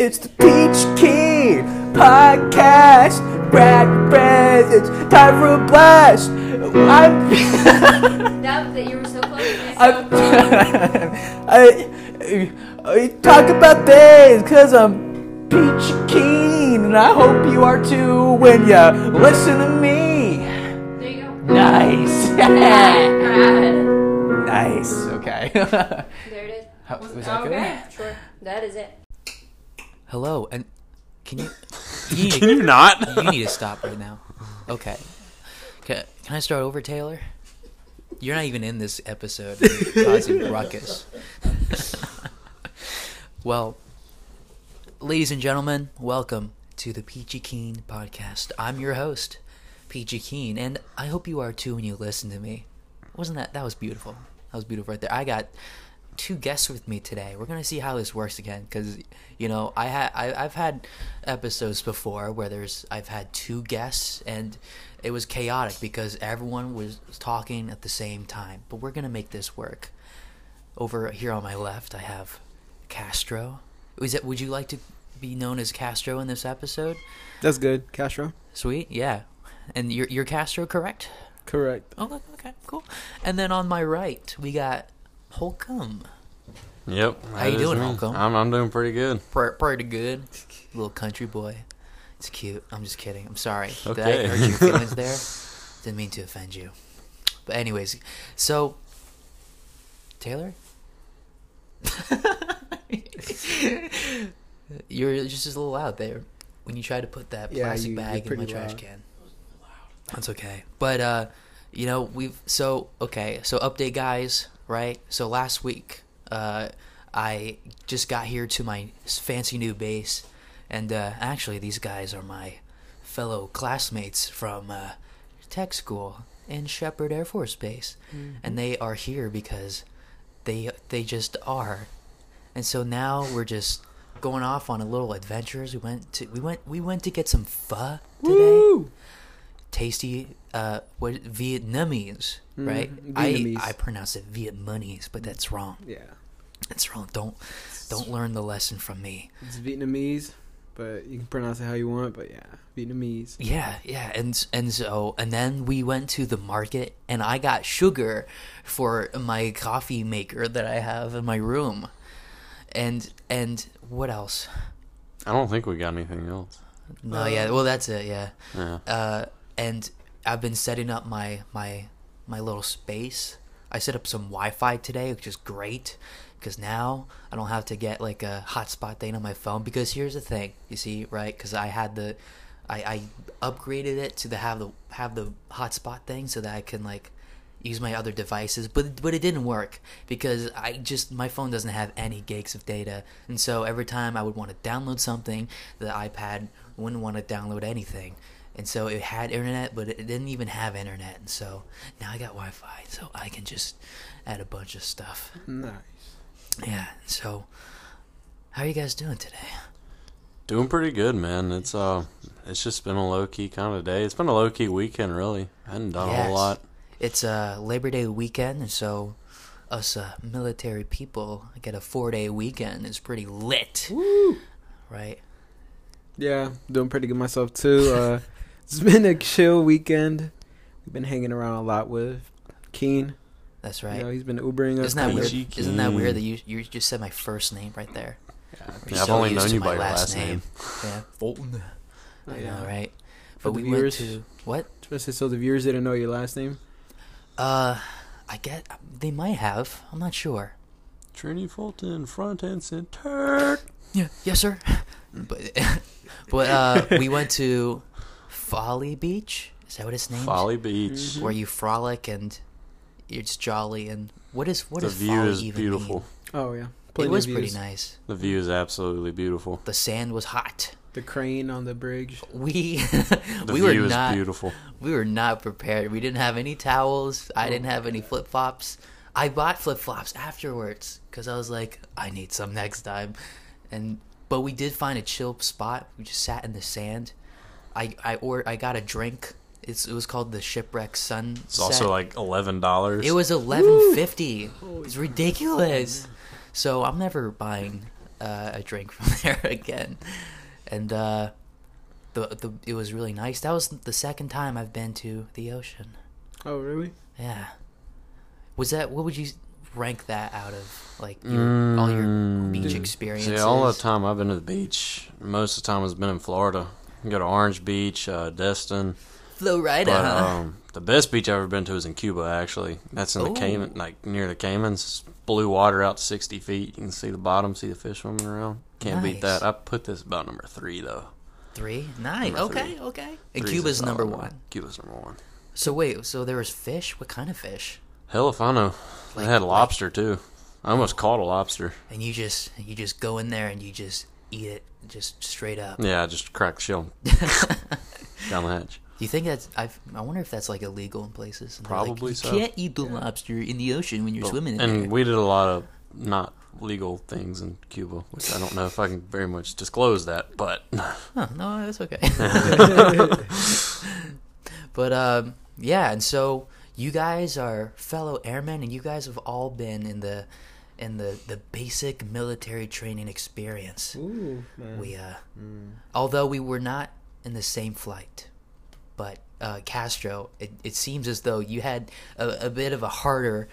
It's the Peach King Podcast. Brad, it's time for a blast. That you were so close to myself. I talk about things because I'm Peach King, and I hope you are too when you listen to me. There you go. Nice. Nice. Okay. There it is. Was that good? Okay. Sure. That is it. Hello, and can you... can you not? You need to stop right now. Okay. Can I start over, Taylor? You're not even in this episode. You're causing ruckus. Well, ladies and gentlemen, welcome to the Peachy Keen Podcast. I'm your host, Peachy Keen, and I hope you are too when you listen to me. Wasn't that... That was beautiful. That was beautiful right there. I got... two guests with me today. We're gonna see how this works again, because you know I've had episodes before where I've had two guests and it was chaotic because everyone was talking at the same time. But we're gonna make this work. Over here on my left, I have Castro. Would you like to be known as Castro in this episode? That's good, Castro. Sweet, yeah. And you're Castro, correct? Correct. Oh, okay, cool. And then on my right, we got Holcomb. Yep. How you doing, Holcomb? I'm doing pretty good. Pretty good. Little country boy. It's cute. I'm just kidding. I'm sorry. Okay. Did I hurt your feelings there? Didn't mean to offend you. But anyways, so Taylor, you're just a little loud there when you tried to put that plastic bag in my trash can. That's okay. But you know, so update, guys. Right, so last week, I just got here to my fancy new base, and actually these guys are my fellow classmates from tech school in Shepherd Air Force Base, and they are here because they just are, and so now we're just going off on a little adventures. We went to get some pho today. Woo! Tasty, Vietnamese, right? Vietnamese. I pronounce it Vietnamese, but that's wrong. Yeah, that's wrong. Don't learn the lesson from me. It's Vietnamese, but you can pronounce it how you want. But yeah, Vietnamese. Yeah, and then we went to the market, and I got sugar for my coffee maker that I have in my room, and what else? I don't think we got anything else. No, yeah. Well, that's it. Yeah. And I've been setting up my little space. I set up some Wi-Fi today, which is great because now I don't have to get like a hotspot thing on my phone. Because here's the thing, you see, right? Because I upgraded it to have the hotspot thing so that I can like use my other devices, but it didn't work because my phone doesn't have any gigs of data, and so every time I would want to download something, the iPad wouldn't want to download anything. And so it had internet, but it didn't even have internet. And so now I got Wi-Fi, so I can just add a bunch of stuff. Nice. Yeah. So how are you guys doing today? Doing pretty good, man. It's just been a low key kind of day. It's been a low key weekend, really. I hadn't done a whole lot. It's Labor Day weekend, and so us military people get a 4-day weekend. It's pretty lit. Woo! Right. Yeah, doing pretty good myself too. It's been a chill weekend. We've been hanging around a lot with Keen. That's right. You know, he's been Ubering us. Isn't that weird that you just said my first name right there? Yeah, I've only known you by your last name. Yeah, Fulton. Oh, yeah. I know, right? But we viewers, went to what? So the viewers didn't know your last name. I guess they might have. I'm not sure. Trini Fulton, front and center. Yeah. Yes, sir. But we went to Folly Beach. Is that what it's named? Folly Beach, where you frolic and it's jolly. And what does view Folly is even beautiful. Mean? Oh yeah, it was pretty nice. The view is absolutely beautiful. The sand was hot. The crane on the bridge. The view is beautiful. We were not prepared. We didn't have any towels. I didn't have any flip flops. I bought flip flops afterwards because I was like, I need some next time, But we did find a chill spot. We just sat in the sand. I got a drink. It was called the Shipwreck Sunset. It's also like $11. It was $11.50. It's ridiculous. So I'm never buying a drink from there again. And it was really nice. That was the second time I've been to the ocean. Oh, really? Yeah. Was that, what would you rank that out of, like, all your beach experiences? Yeah, all the time I've been to the beach, most of the time has been in Florida. You go to Orange Beach, Destin. Florida, huh? The best beach I've ever been to is in Cuba, actually. That's in the Cayman, like, near the Caymans. Blue water out 60 feet. You can see the bottom, see the fish swimming around. Can't beat that. I put this about number 3, though. 3? Nice. Okay. And Cuba's number 1. Cuba's number 1. So, wait, so there was fish? What kind of fish? Hell if I know. Like, I had lobster, too. I almost caught a lobster. And you just go in there and you just eat it just straight up. Yeah, I just crack the shell down the hatch. Do you think that's... I wonder if that's, like, illegal in places. Probably so. You can't eat the lobster in the ocean when you're swimming in there. And we did a lot of not legal things in Cuba, which I don't know if I can very much disclose that, but... Oh, no, that's okay. But, yeah, and so... You guys are fellow airmen, and you guys have all been in the basic military training experience. Ooh, man. Although we were not in the same flight, but Castro, it seems as though you had a bit of a harder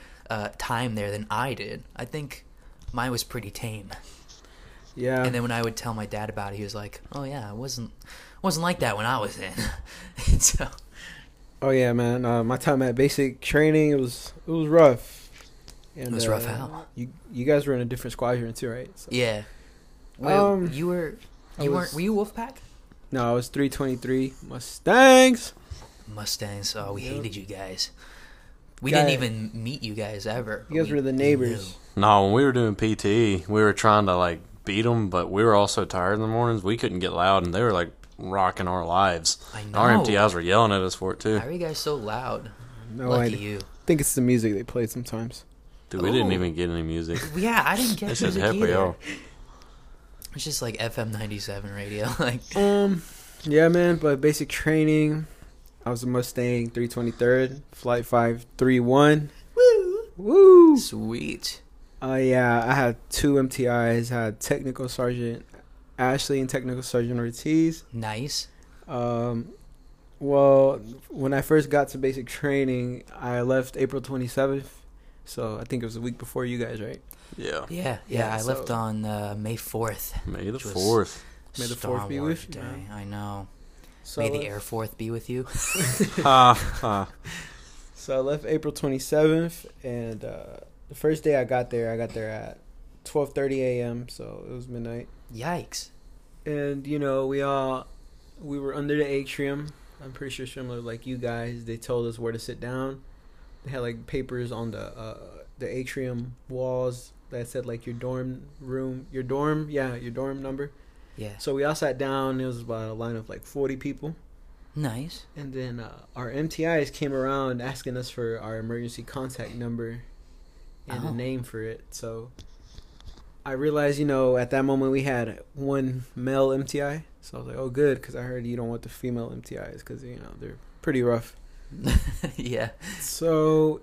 time there than I did. I think mine was pretty tame. Yeah. And then when I would tell my dad about it, he was like, "Oh yeah, it wasn't like that when I was in." And so. Oh yeah, man. My time at basic training it was rough. And, it was rough. How? You guys were in a different squadron too, right? So. Yeah. Well, were you Wolfpack? No, I was 323 Mustangs. Oh, we hated you guys. We didn't even meet you guys ever. You guys were the neighbors. No, when we were doing PT, we were trying to like beat them, but we were all so tired in the mornings we couldn't get loud, and they were like. Rocking our lives. I know. Our MTIs were yelling at us for it too. Why are you guys so loud? No idea. You. I think it's the music they play sometimes. Dude, we didn't even get any music. Yeah, I didn't get music either. It's just like FM 97 radio. Like, yeah, man. But basic training, I was a Mustang 323rd, flight 531. Woo! Sweet. Yeah, I had 2 MTIs. I had Technical Sergeant Ashley and Technical Sergeant Ortiz. Nice. Well, when I first got to basic training, I left April 27th. So I think it was a week before you guys, right? Yeah. Yeah, I left on May 4th. May the 4th. May the 4th be with you. Man. I know. So May the Air 4th be with you. So I left April 27th, and the first day I got there at 12:30 a.m., so it was midnight. Yikes. And, you know, we were under the atrium. I'm pretty sure similar like you guys. They told us where to sit down. They had, like, papers on the atrium walls that said, like, your dorm number. Yeah. So we all sat down. It was about a line of, like, 40 people. Nice. And then our MTIs came around asking us for our emergency contact number and a name for it. So... I realized, you know, at that moment we had 1 male MTI. So I was like, oh, good, because I heard you don't want the female MTIs because, you know, they're pretty rough. Yeah. So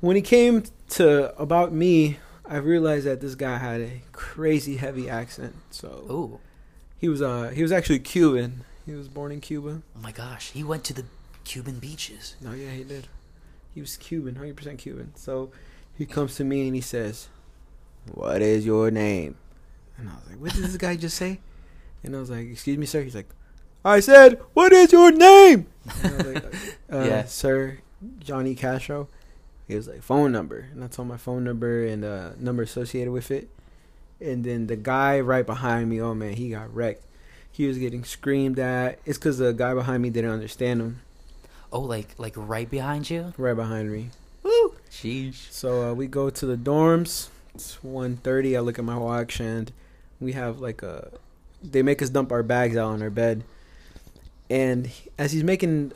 when he came to about me, I realized that this guy had a crazy heavy accent. So he was actually Cuban. He was born in Cuba. Oh, my gosh. He went to the Cuban beaches. No, yeah, he did. He was Cuban, 100% Cuban. So he comes to me and he says... What is your name? And I was like, what did this guy just say? And I was like, excuse me, sir. He's like, I said, what is your name? And I was like, sir, Johnny Castro. He was like, phone number. And I told my phone number and the number associated with it. And then the guy right behind me, oh, man, he got wrecked. He was getting screamed at. It's because the guy behind me didn't understand him. Oh, like right behind you? Right behind me. Woo! Sheesh. So we go to the dorms. It's 1:30. I look at my watch, and we have like they make us dump our bags out on our bed. And as he's making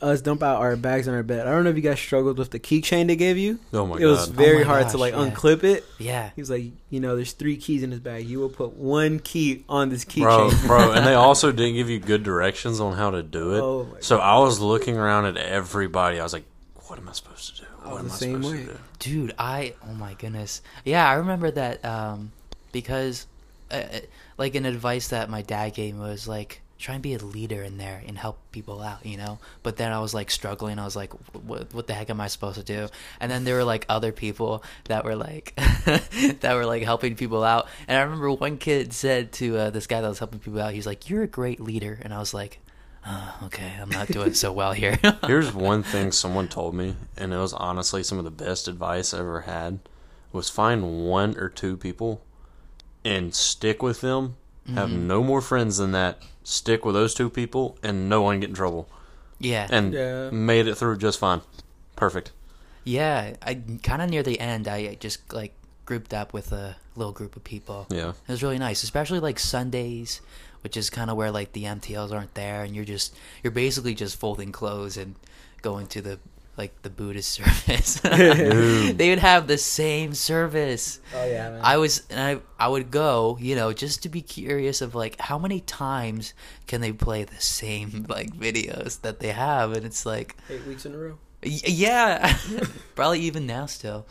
us dump out our bags on our bed, I don't know if you guys struggled with the keychain they gave you. Oh my god! It was very hard to like unclip it. Yeah. He was like, you know, there's 3 keys in this bag. You will put 1 key on this keychain, bro. And they also didn't give you good directions on how to do it. Oh my god. I was looking around at everybody. I was like, what am I supposed to do? What am I supposed to do? Dude, oh my goodness. Yeah, I remember that because like an advice that my dad gave me was like, try and be a leader in there and help people out, you know? But then I was like struggling. I was like, what the heck am I supposed to do? And then there were like other people that were like that were like helping people out. And I remember one kid said to this guy that was helping people out, he's like, you're a great leader. And I was like, oh, okay, I'm not doing so well here. Here's one thing someone told me, and it was honestly some of the best advice I ever had, was find one or two people and stick with them. Have no more friends than that. Stick with those two people and no one get in trouble. Yeah. And made it through just fine. Perfect. Yeah. I kind of near the end, I just like grouped up with a little group of people. Yeah. It was really nice, especially like Sundays, which is kind of where like the MTLs aren't there and you're basically just folding clothes and going to the like the Buddhist service. They would have the same service. Oh yeah, man. I would go, you know, just to be curious of like how many times can they play the same like videos that they have, and it's like 8 weeks in a row. Yeah, probably even now still.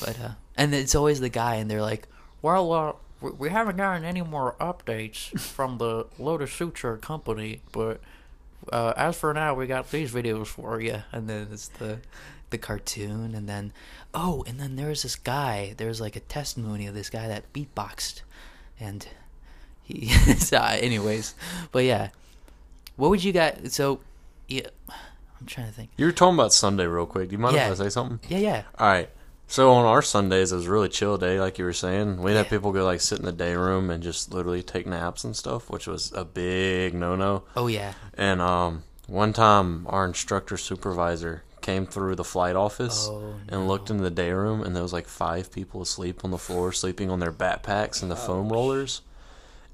But and it's always the guy, and they're like, well, we haven't gotten any more updates from the Lotus Suture company, but. As for now, we got these videos for you, and then it's the cartoon, and then there was this guy. There was like a testimony of this guy that beatboxed, and he. So, anyways, but yeah, what would you guys? So, yeah, I'm trying to think. You were talking about Sunday real quick. Do you mind if I say something? Yeah. All right. So on our Sundays, it was a really chill day, like you were saying. We'd have people go like sit in the day room and just literally take naps and stuff, which was a big no-no. Oh yeah. And one time, our instructor supervisor came through the flight office and looked into the day room, and there was like 5 people asleep on the floor, sleeping on their backpacks and the foam rollers.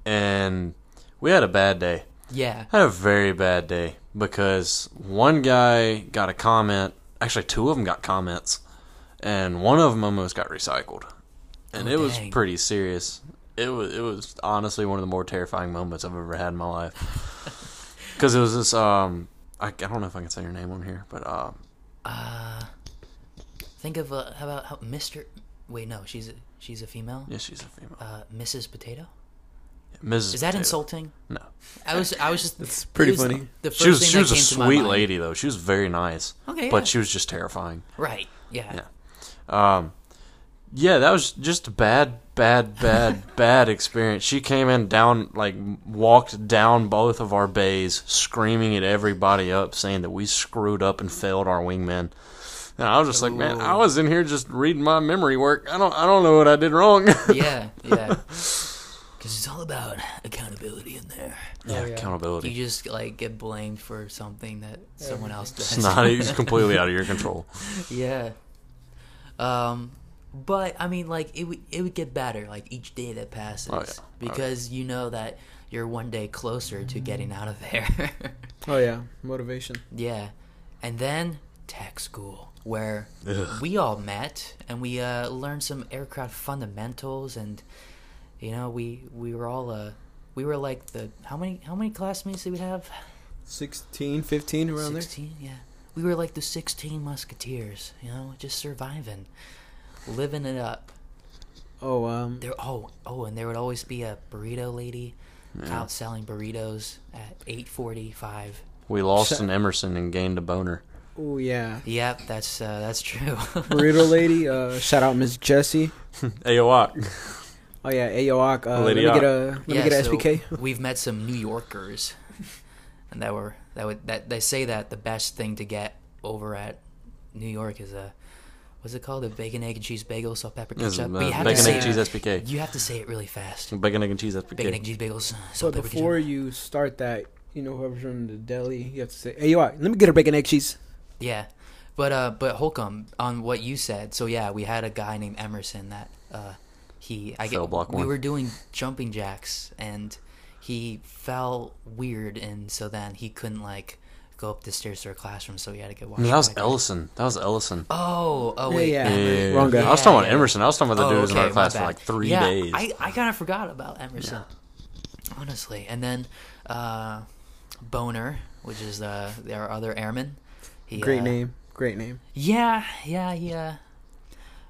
And we had a bad day. Yeah. I had a very bad day because one guy got a comment. Actually, 2 of them got comments. And one of them almost got recycled. And it was pretty serious. It was honestly one of the more terrifying moments I've ever had in my life. Because it was this, I don't know if I can say your name on here, but... think of, how about Mr... Wait, no, she's a female? Yeah, she's a female. Mrs. Potato? Yeah, Mrs. Is that Potato. Insulting? No. I was just... It's pretty funny. She was a sweet lady, though. She was very nice. Okay, yeah. But she was just terrifying. Right, yeah. That was just a bad bad experience. She came in down, like, walked down both of our bays, screaming at everybody up, saying that we screwed up and failed our wingmen. And I was just like, man, I was in here just reading my memory work. I don't know what I did wrong. Yeah. Because it's all about accountability in there. Yeah, accountability. You just, like, get blamed for something that someone else does. It's completely out of your control. Yeah. But I mean, like it would get better like each day that passes because you know that you're one day closer to getting out of there. Oh yeah, motivation. Yeah, and then tech school where we all met and we learned some aircraft fundamentals, and you know we were all we were like the how many classmates did we have? 16, 15 around 16, there. 16, yeah. We were like the 16 Musketeers, you know, just surviving, living it up. And there would always be a burrito lady out selling burritos at 8:45. We lost an Emerson and gained a boner. Oh yeah. Yep, that's true. Burrito lady, shout out Miss Jessie. Ayoak. Oh yeah, Ayoak. Let me get a SPK. We've met some New Yorkers, and that they say that the best thing to get over at New York is what's it called? A bacon, egg, and cheese bagel, salt, pepper, ketchup. Bacon, egg, cheese, SPK. You have to say it really fast. Bacon, egg, and cheese, SPK. Bacon, egg, cheese, bagels, salt, pepper, ketchup. Before you start that, you know, whoever's from the deli, you have to say, hey, you all right, let me get a bacon, egg, cheese. Yeah. But Holcomb, on what you said, so yeah, we had a guy named Emerson that we were doing jumping jacks, and... he fell weird, and so then he couldn't, like, go up the stairs to our classroom, so he had to get washed. No, that was Ellison. Oh, wait. Wrong guy. I was talking about Emerson. I was talking about the dudes in our class for, like, 3 days. I kind of forgot about Emerson, honestly. And then Boner, which is our other airman. Great name. Yeah.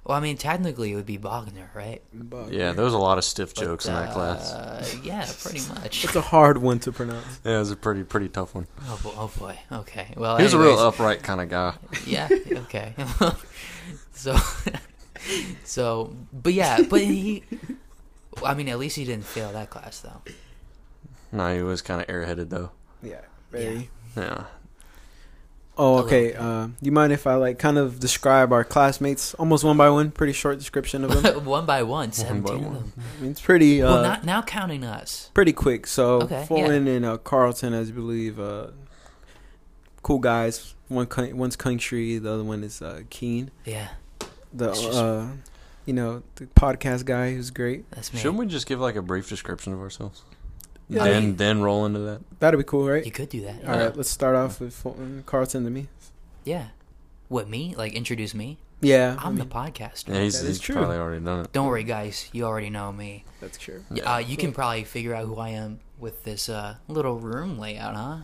Well, I mean, technically it would be Bogner, right? Bogner. Yeah, there was a lot of stiff jokes in that class. Yeah, pretty much. It's a hard one to pronounce. Yeah, it was a pretty tough one. Oh boy. Okay. Well, he was a real upright kind of guy. Yeah. Okay. But he. I mean, at least he didn't fail that class, though. No, he was kind of airheaded, though. Yeah. Very. Yeah. Oh, okay. You mind if I kind of describe our classmates almost one by one? Pretty short description of them. One by one, 17 of them. I mean, it's pretty. Well, not now counting us. Pretty quick. So, okay, Foreign and Carlton, as you believe, cool guys. One's country, the other one is Keen. Yeah. The podcast guy who's great. That's me. Shouldn't we just give a brief description of ourselves? Yeah. Then roll into that. That'd be cool, right? You could do that. All right, let's start off with Carlton to me. Yeah. What, me? Introduce me? Yeah. I'm the podcaster. Yeah, he's probably already done it. Don't worry, guys. You already know me. That's true. You can probably figure out who I am with this little room layout, huh?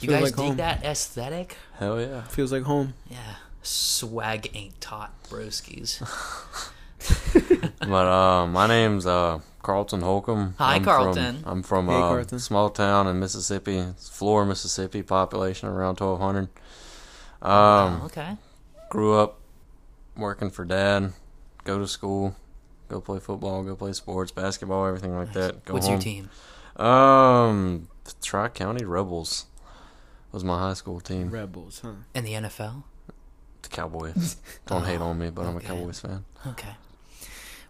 You guys dig that aesthetic? Hell yeah. Feels like home. Yeah. Swag ain't taught, broskies. But my name's Carlton Holcomb. Hi, Carlton. I'm from a small town in Mississippi. It's Flora, Mississippi. Population around 1,200. Okay. Grew up working for Dad. Go to school. Go play football. Go play sports, basketball, everything like that. Go home. What's your team? Tri-County Rebels was my high school team. Rebels, huh? And the NFL? The Cowboys. Don't hate on me, but I'm a Cowboys fan. Okay.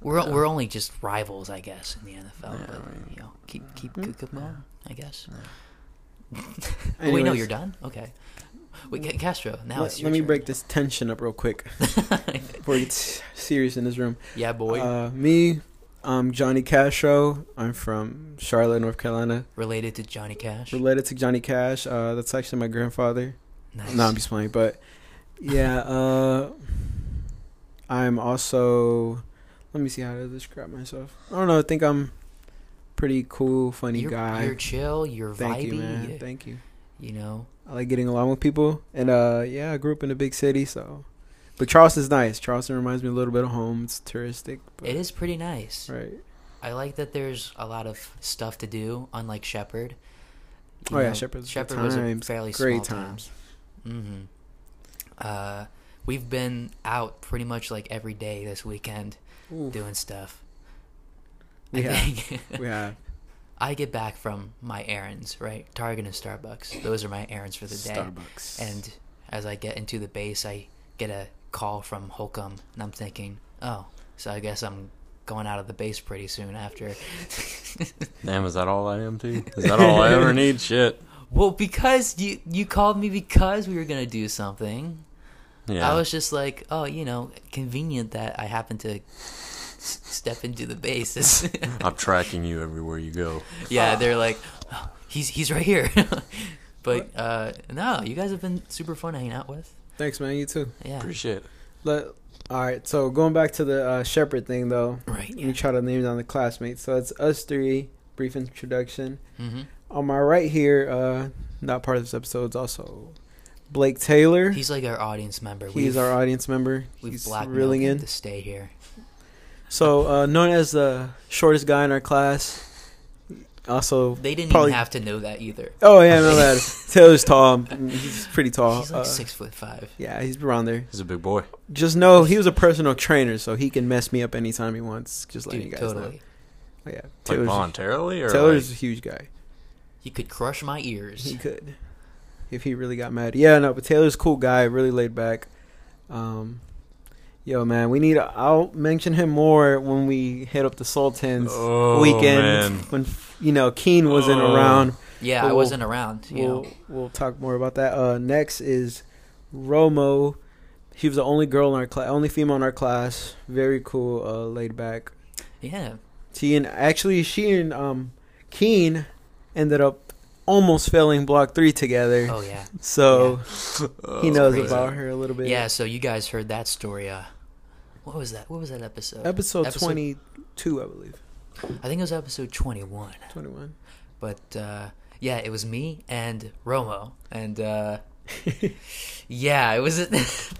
We're only just rivals, I guess, in the NFL. Yeah, but keep good mode, I guess. Yeah. Anyways, wait, no, you're done. Okay. Wait, Castro. Now it's your turn. Let me break this tension up real quick before it gets serious in this room. Yeah, boy. I'm Johnny Castro. I'm from Charlotte, North Carolina. Related to Johnny Cash. That's actually my grandfather. Nice. No, I'm just playing, but yeah. I'm also. Let me see how to describe myself. I don't know. I think I'm pretty cool, funny guy. You're chill. You're vibey. Thank you, man. Thank you. You know? I like getting along with people. And, I grew up in a big city, so. But Charleston's nice. Charleston reminds me a little bit of home. It's touristic. But it is pretty nice. Right. I like that there's a lot of stuff to do, unlike Shepherd. Shepherd was a fairly small town. Mm-hmm. We've been out pretty much every day this weekend. Oof. Doing stuff. I think. Yeah. I get back from my errands, right? Target and Starbucks. Those are my errands for the day. Starbucks. And as I get into the base, I get a call from Holcomb, and I'm thinking, oh, so I guess I'm going out of the base pretty soon after. Damn, is that all I am, too? Is that all I ever need? Shit. Well, because you called me because we were going to do something. Yeah. I was just like, oh, convenient that I happen to step into the base. I'm tracking you everywhere you go. Yeah, they're like, oh, he's right here. But no, you guys have been super fun to hang out with. Thanks, man. You too. Yeah, appreciate it. All right, so going back to the Shepherd thing, though. Right. Yeah. Let me try to name down the classmates. So it's us three. Brief introduction. Mm-hmm. On my right here, not part of this episode, is also Blake Taylor. He's our audience member. He's our audience member. He's blackmailed him to stay here. So known as the shortest guy in our class. Also, they didn't even have to know that either. Oh yeah, no that. Taylor's tall. He's pretty tall. He's 6'5". Yeah, he's around there. He's a big boy. Just know he was a personal trainer, so he can mess me up anytime he wants. Just letting you guys know. Oh, yeah, Taylor's voluntarily or Taylor's a huge guy. He could crush my ears. He could. If he really got mad. Yeah, no, but Taylor's a cool guy, really laid back. Yo, man, I'll mention him more when we hit up the Sultans weekend. Man. When, Keen wasn't around. Yeah, I wasn't around. We'll talk more about that. Next is Romo. She was the only girl in our class, only female in our class. Very cool, laid back. Yeah. She and Keen ended up almost failing block 3 together. Oh yeah. So he knows about her a little bit. Yeah, so you guys heard that story. What was that? What was that episode? Episode 22, I believe. I think it was episode 21. But yeah, it was me and Romo and Yeah, it was.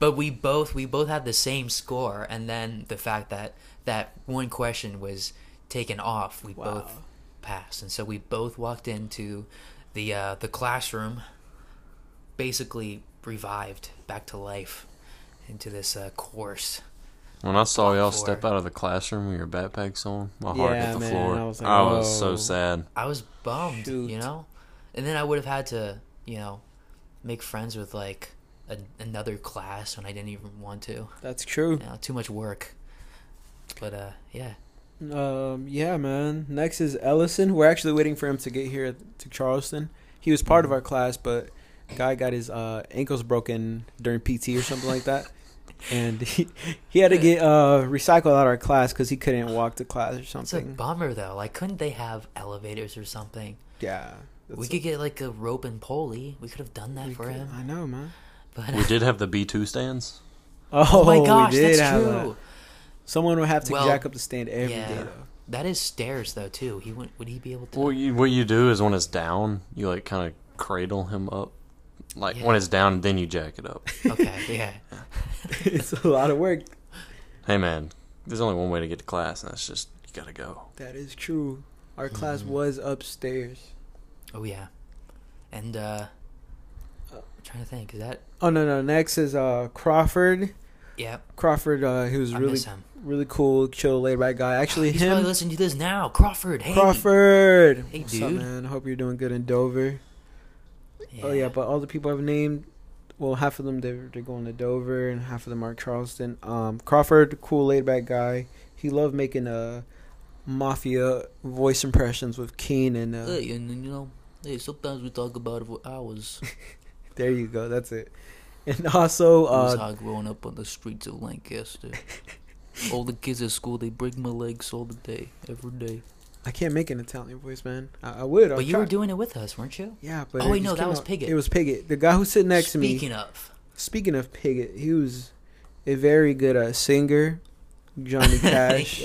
But we both had the same score, and then the fact that one question was taken off, we both passed, and so we both walked into the classroom, basically revived back to life into this course. When I saw y'all step out of the classroom with your backpacks on, my heart hit the floor. I was like, I was so sad. I was bummed, you know? And then I would have had to, you know, make friends with, like, another class when I didn't even want to. That's true. You know, too much work. But, yeah. Yeah, man. Next is Ellison. We're actually waiting for him to get here to Charleston. He was part of our class, but guy got his ankles broken during PT or something like that. And he had to get recycled out of our class because he couldn't walk to class or something. It's a bummer, though. Like, couldn't they have elevators or something? Yeah. We could get, like, a rope and pulley. We could have done that for him. I know, man. But we did have the B2 stands. Oh my gosh, that's true. Someone would have to jack up the stand every day, though. That is stairs, though, too. Would he be able to? Well, what you do is when it's down, you, like, kind of cradle him up. Like, when it's down, then you jack it up. Okay, yeah. It's a lot of work. Hey, man, there's only one way to get to class, and that's just, you gotta go. That is true. Our class was upstairs. Oh, yeah. And, I'm trying to think, is that... Oh, no, next is Crawford. Yeah. Crawford, he was really cool, chill, laid-back guy. Actually, he's probably listening to this now. Crawford, hey. Crawford! Hey, what's dude? Up, man? I hope you're doing good in Dover. Yeah. Oh, yeah, but all the people I've named, well, half of them, they're going to Dover, and half of them are Charleston. Crawford, cool, laid-back guy. He loved making mafia voice impressions with Keen. And, hey, and then, you know, hey, sometimes we talk about it for hours. There you go. That's it. And also... It was hard growing up on the streets of Lancaster. All the kids at school, they break my legs all the day, every day. I can't make an Italian voice, man. I would. But you were doing it with us, weren't you? Yeah, but... Oh, wait, no, that was Piggott. It was Piggott. The guy who's sitting next to me... Speaking of Piggott, he was a very good singer, Johnny Cash.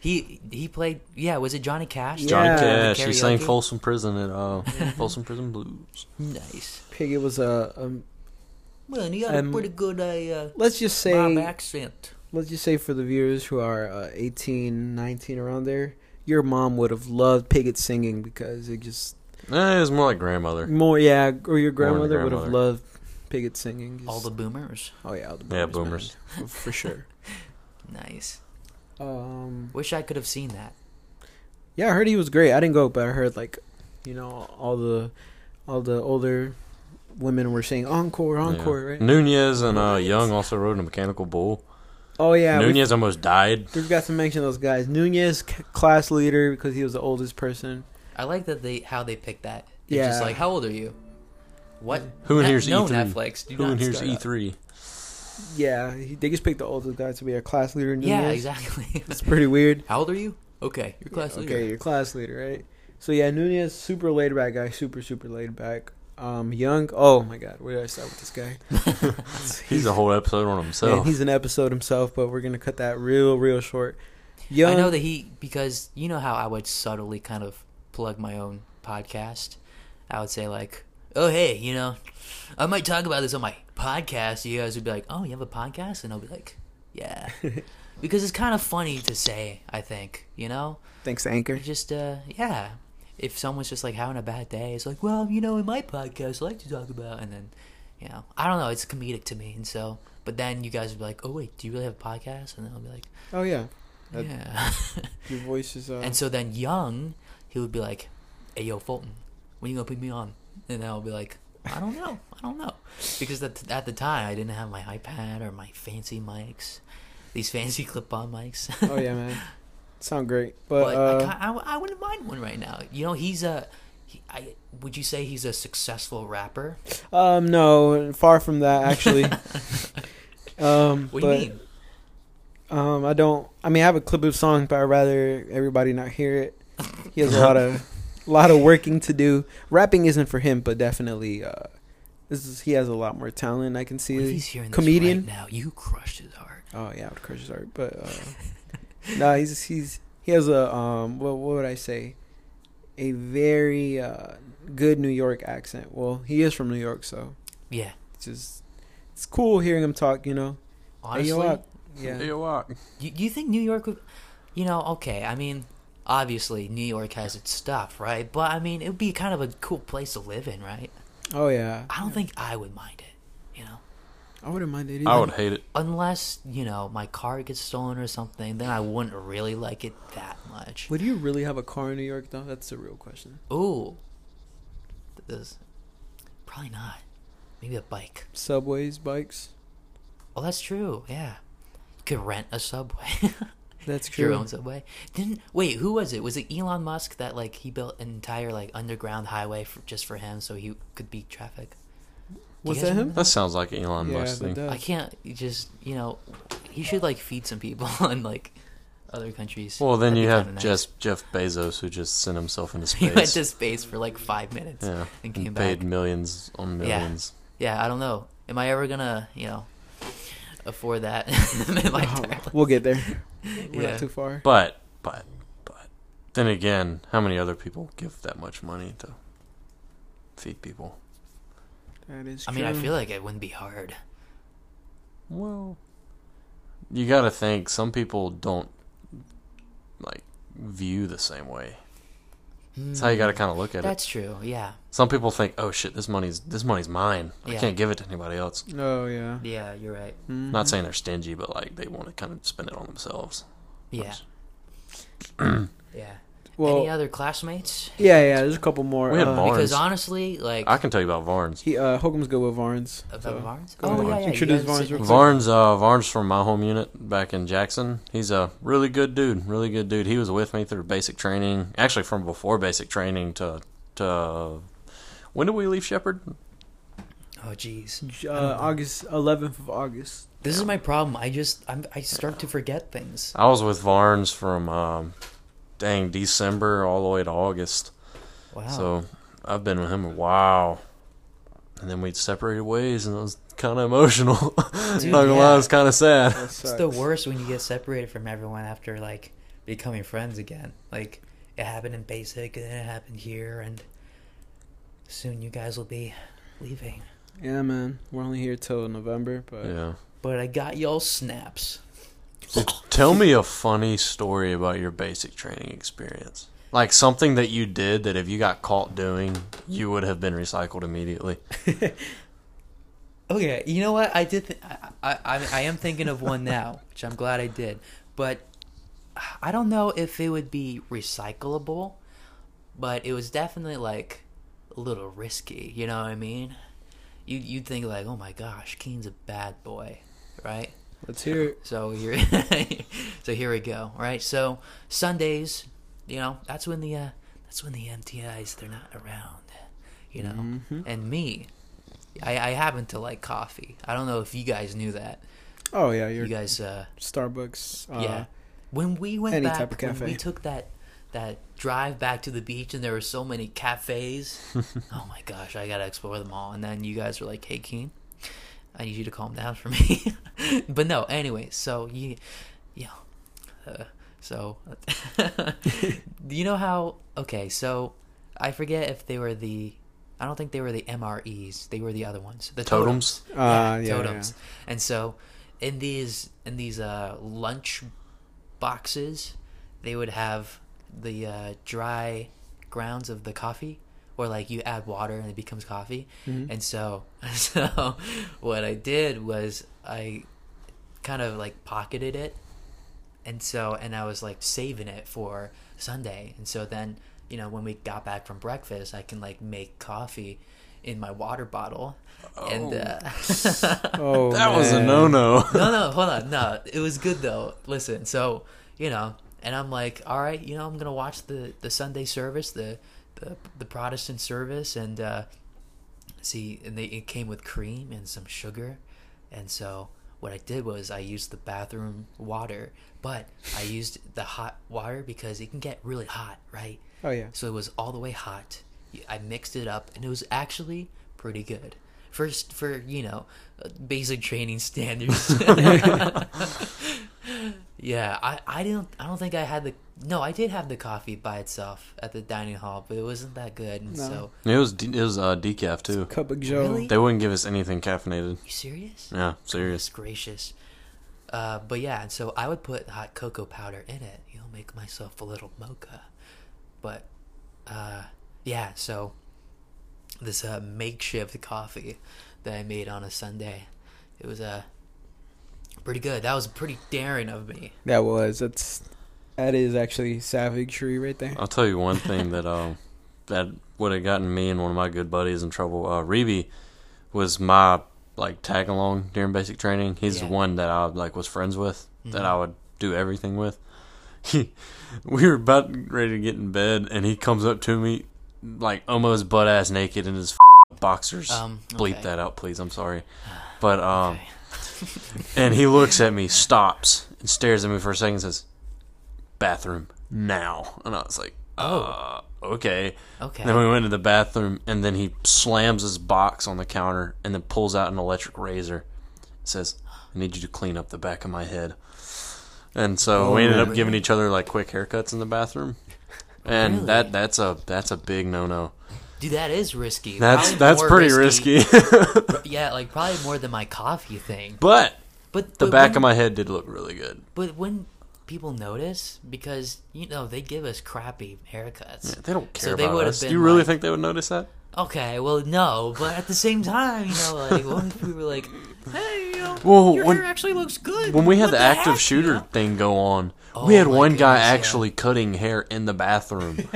He played... Yeah, was it Johnny Cash? Yeah. Johnny Cash. He sang Folsom Prison and Folsom Prison Blues. Nice. Piggott was Man, he had a pretty good let's just say... Bob accent. Let's just say for the viewers who are 18, 19, around there... Your mom would have loved Piggott singing because it just... it was more like grandmother. More, yeah. Or your grandmother would have loved Piggott singing. Just, all the boomers. Oh, yeah. All the boomers. Yeah, boomers. For sure. Nice. Wish I could have seen that. Yeah, I heard he was great. I didn't go, but I heard, like, you know, all the older women were saying, encore, right? Nunez and Young also rode in a mechanical bull. Oh, yeah. Nunez almost died. We've got to mention those guys. Nunez, class leader, because he was the oldest person. I like that how they picked that. It's just like, how old are you? What? Who in here's E3? No, Netflix. Do Who in here's E3? Up. Yeah, they just picked the oldest guy to be a class leader. Nunez. Yeah, exactly. It's pretty weird. How old are you? Okay, you're class leader. Okay, you're class leader, right? So, yeah, Nunez, super laid-back guy. Super, super laid-back. Young, oh my God, where did I start with this guy? he's a whole episode on himself. Man, he's an episode himself, but we're gonna cut that real, real short. Young, I know that because you know how I would subtly kind of plug my own podcast. I would say like, oh hey, you know, I might talk about this on my podcast. You guys would be like, oh, you have a podcast, and I'll be like, yeah, because it's kind of funny to say. I think you know. Thanks, Anchor. Just yeah. If someone's just, like, having a bad day, it's like, well, you know, in my podcast, I like to talk about, and then, you know, I don't know, it's comedic to me, and so, but then you guys would be like, oh, wait, do you really have a podcast? And then I'll be like, oh, yeah. Yeah. Your voice is, And so then Young, he would be like, hey, yo, Fulton, when you gonna put me on? And then I'll be like, I don't know. Because at the time, I didn't have my iPad or my fancy mics, these fancy clip-on mics. Oh, yeah, man. Sound great, but I wouldn't mind one right now. You know, would you say he's a successful rapper? No, far from that actually. What do you mean? I don't. I mean, I have a clip of songs, but I'd rather everybody not hear it. He has a lot of working to do. Rapping isn't for him, but definitely, he has a lot more talent. I can see. Well, he's hearing comedian this right now. You crushed his heart. Oh yeah, I would crush his heart, but. No, he has a what would I say? a very good New York accent. Well, he is from New York, so yeah, it's cool hearing him talk. You know, honestly, you think New York would, you know? Okay, I mean, obviously New York has its stuff, right? But I mean, it would be kind of a cool place to live in, right? Oh yeah. I don't think I would mind it. You know, I wouldn't mind it either. I would hate it. Unless, you know, my car gets stolen or something, then I wouldn't really like it that much. Would you really have a car in New York, though? That's the real question. Ooh. Probably not. Maybe a bike. Subways, bikes. Oh, that's true, yeah. You could rent a subway. That's true. Your own subway. Wait, who was it? Was it Elon Musk that, like, he built an entire, like, underground highway just for him so he could beat traffic? Was that him? That sounds like Elon Musk thing. I can't he should, like, feed some people in, like, other countries. Well, then you have Jeff Bezos, who just sent himself into space. He went to space for, like, 5 minutes and came back. Paid millions on millions. Yeah, I don't know. Am I ever going to, afford that? We'll get there. We're not too far. But then again, how many other people give that much money to feed people? That is true. I mean, I feel like it wouldn't be hard. Well, you gotta think, some people don't, like, view the same way. That's how you gotta kind of look at it. That's true, yeah. Some people think, oh shit, this money's mine. Yeah. I can't give it to anybody else. Oh, yeah. Yeah, you're right. Mm-hmm. Not saying they're stingy, but, like, they want to kind of spend it on themselves. Yeah. Yeah. Well, any other classmates? Yeah, there's a couple more. We had Varnes. Because honestly, like... I can tell you about Varnes. Holcomb's good with Varnes. About Varnes? Oh, yeah, introduce Varnes real quick. Varnes from my home unit back in Jackson. He's a really good dude. Really good dude. He was with me through basic training. Actually, from before basic training to when did we leave Shepherd? Oh, jeez. August 11th of August. This is my problem. I start to forget things. I was with Varnes from... December all the way to August. Wow. So I've been with him a while. And then we'd separated ways, and it was kind of emotional. Dude, not gonna lie, it was kind of sad. It's the worst when you get separated from everyone after, like, becoming friends again. Like, it happened in basic, and then it happened here, and soon you guys will be leaving. Yeah, man. We're only here till November, but... Yeah. But I got y'all snaps. So tell me a funny story about your basic training experience. Like something that you did that if you got caught doing, you would have been recycled immediately. Okay, you know what? I am thinking of one now, which I'm glad I did. But I don't know if it would be recyclable, but it was definitely, like, a little risky. You know what I mean? You'd think, like, oh my gosh, Keen's a bad boy, right? Let's hear it. So here we go. All right. So Sundays, that's when the MTIs, they're not around, Mm-hmm. And me, I happen to like coffee. I don't know if you guys knew that. Oh yeah, you guys. Starbucks. Yeah. When we went any back, type of cafe. When we took that drive back to the beach, and there were so many cafes. Oh my gosh, I gotta explore them all. And then you guys were like, "Hey, Keen, I need you to calm down for me." But no, anyway, so you know how, okay, so I forget if they were I don't think they were the MREs, they were the other ones, the totems. Totems. Yeah. And so in these lunch boxes, they would have the dry grounds of the coffee. Or, like, you add water and it becomes coffee. Mm-hmm. And so what I did was I kind of, like, pocketed it. And I was, like, saving it for Sunday. And so then, when we got back from breakfast, I can, like, make coffee in my water bottle. Oh. And, that was a no-no. No, hold on. No, it was good, though. Listen, so, and I'm like, all right, I'm going to watch the Sunday service, the Protestant service, and it came with cream and some sugar. And so what I did was I used the bathroom water, but I used the hot water because it can get really hot, right? Oh yeah. So it was all the way hot. I mixed it up, and it was actually pretty good. First for basic training standards. Yeah, I don't think I had the... No, I did have the coffee by itself at the dining hall, but it wasn't that good. And no. So it was decaf too. It's a cup of Joe. Really? They wouldn't give us anything caffeinated. You serious? Yeah, serious. Goodness gracious. But yeah, and so I would put hot cocoa powder in it. You know, make myself a little mocha. But yeah, so this makeshift coffee that I made on a Sunday, it was pretty good. That was pretty daring of me. That was. That is actually savagery right there. I'll tell you one thing that would have gotten me and one of my good buddies in trouble. Reby was my like tag along during basic training. He's the one that I like was friends with, mm-hmm. that I would do everything with. We were about ready to get in bed, and he comes up to me like almost butt ass naked in his boxers. Okay. Bleep that out, please. I'm sorry, but okay. And he looks at me, stops, and stares at me for a second and says, "Bathroom now." And I was like, okay. Then we went to the bathroom, and then he slams his box on the counter and then pulls out an electric razor and says, "I need you to clean up the back of my head." And so we ended up giving each other like quick haircuts in the bathroom. And really? that's a big no-no. Dude, that is risky. That's pretty risky. Yeah, like probably more than my coffee thing. But the back of my head did look really good. But when people notice, because you know they give us crappy haircuts. Yeah, they don't care about us. Do you really think they would notice that? Okay, well, no, but at the same time, you know, like what if we were like, "Hey, you know, your hair actually looks good." When we had the active shooter thing go on, we had one guy actually cutting hair in the bathroom.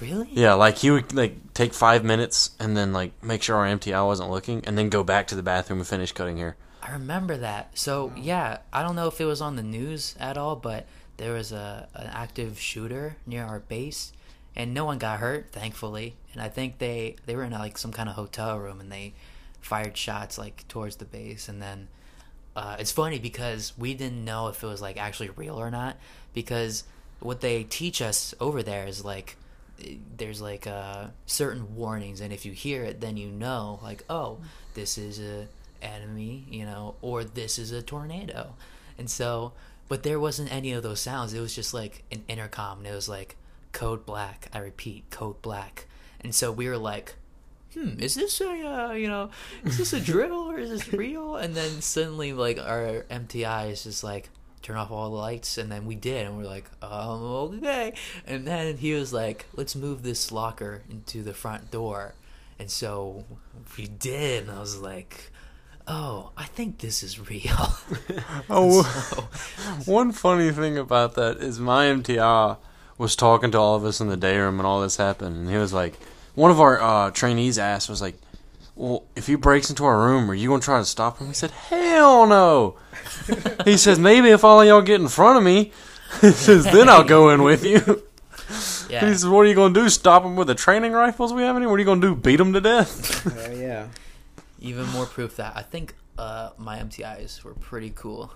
Really? Yeah, like he would like take 5 minutes and then like make sure our MTI wasn't looking, and then go back to the bathroom and finish cutting hair. I remember that. So yeah, I don't know if it was on the news at all, but there was an active shooter near our base, and no one got hurt, thankfully. And I think they were in like some kind of hotel room, and they fired shots like towards the base. And then it's funny because we didn't know if it was like actually real or not, because what they teach us over there is like, there's like certain warnings, and if you hear it, then you know, like, oh, this is a enemy, you know, or this is a tornado. And so, but there wasn't any of those sounds. It was just like an intercom, and it was like, "Code black, I repeat, code black." And so we were like, is this a is this a drill, or is this real? And then suddenly, like, our MTI is just like, "Turn off all the lights." And then we did, and we're like, okay. And then he was like, "Let's move this locker into the front door." And so we did, and I was like, "Oh, I think this is real." One funny thing about that is my MTR was talking to all of us in the day room when all this happened, and he was like, one of our trainees asked, was like, "Well, if he breaks into our room, are you going to try to stop him?" We said, "Hell no." He says, "Maybe if all y'all get in front of me," he says, "then I'll go in with you." Yeah. He says, "What are you going to do, stop him with the training rifles we have in here? What are you going to do, beat him to death?" Yeah. Even more proof that I think my MTIs were pretty cool.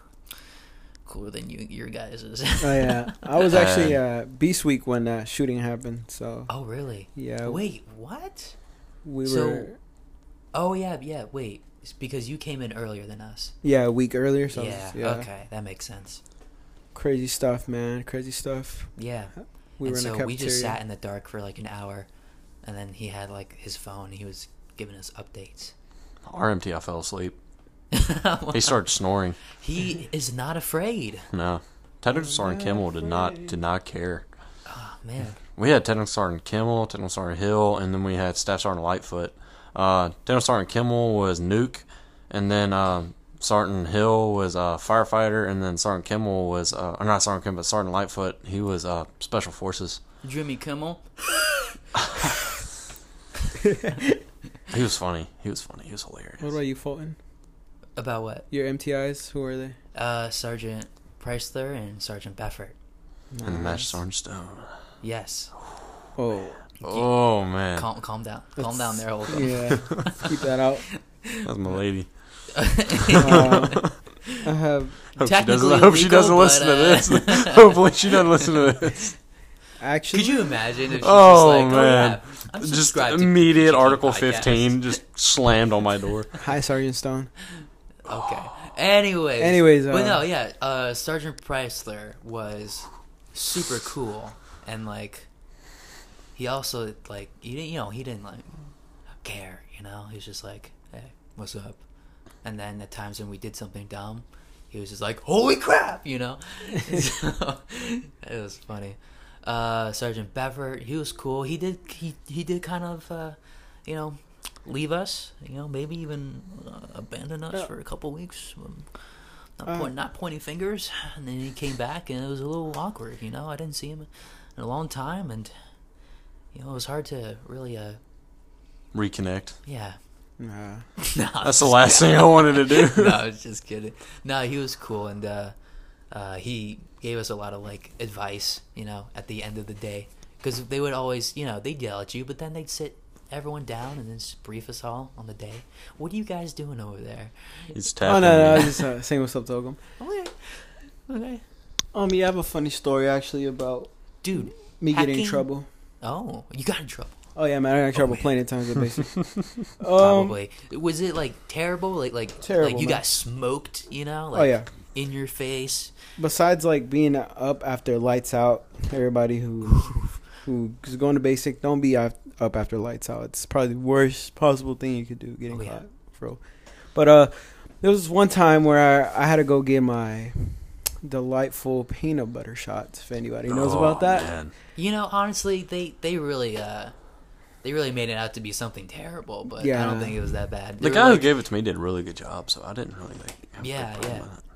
Cooler than your guys's. Oh, yeah. I was actually Beast Week when that shooting happened. So. Oh, really? Yeah. Wait, what? We were... Oh, yeah, wait. It's because you came in earlier than us. Yeah, a week earlier. So yeah, okay. That makes sense. Crazy stuff, man. Crazy stuff. Yeah. We just sat in the dark for like an hour, and then he had like his phone. He was giving us updates. Our MTI fell asleep. Wow. He started snoring. He is not afraid. No. Technical Sergeant Kimmel did not care. Oh, man. We had Technical Sergeant Kimmel, Technical Sergeant Hill, and then we had Staff Sergeant Lightfoot. Technical Sergeant Kimmel was Nuke, and then Sergeant Hill was a firefighter, and then Sergeant Kimmel was, or not Sergeant Kimmel, but Sergeant Lightfoot, he was Special Forces. Jimmy Kimmel. He was funny. He was hilarious. What about you, Fulton? About what? Your MTIs, who were they? Sergeant Preisler and Sergeant Beffert. Nice. And the Master Sergeant Stone. Yes. Oh. Oh, man. Calm down. Calm down there, Holcomb. Yeah. Keep that out. That's my lady. I have... Hope she doesn't listen to this. Hopefully she doesn't listen to this. Actually, could you imagine if she's just like, man. I'm just immediate Article 15 just slammed on my door. Hi, Sergeant Stone. Okay. Anyways. But no, yeah, Sergeant Preisler was super cool, and like, he also like, he didn't like care, He was just like, hey, what's up? And then at times when we did something dumb, he was just like, holy crap, So, it was funny. Sergeant Beffert, he was cool. He did kind of, leave us, maybe even abandon us for a couple weeks. Not pointing fingers. And then he came back, and it was a little awkward, I didn't see him in a long time, and, it was hard to really... reconnect. Yeah. Nah. That's the last thing I wanted to do. No, I was just kidding. No, he was cool, and he gave us a lot of, advice, at the end of the day. Because they would always, they'd yell at you, but then they'd sit... everyone down and then just brief us all on the day. What are you guys doing over there? It's tapping. Oh, no, I was just saying what's up to Holcomb. Okay. I have a funny story actually about me getting in trouble. Oh, you got in trouble. Oh yeah, man, I got in trouble plenty of times at basic. Probably. Was it terrible? Terrible. Like you got smoked, oh yeah. In your face. Besides being up after lights out, everybody who's going to basic, don't be up after lights out. It's probably the worst possible thing you could do, getting caught, bro. But there was one time where I had to go get my delightful peanut butter shots, if anybody knows about that. Man. Honestly, they really made it out to be something terrible, but yeah. I don't think it was that bad. The guy who gave it to me did a really good job, so I didn't really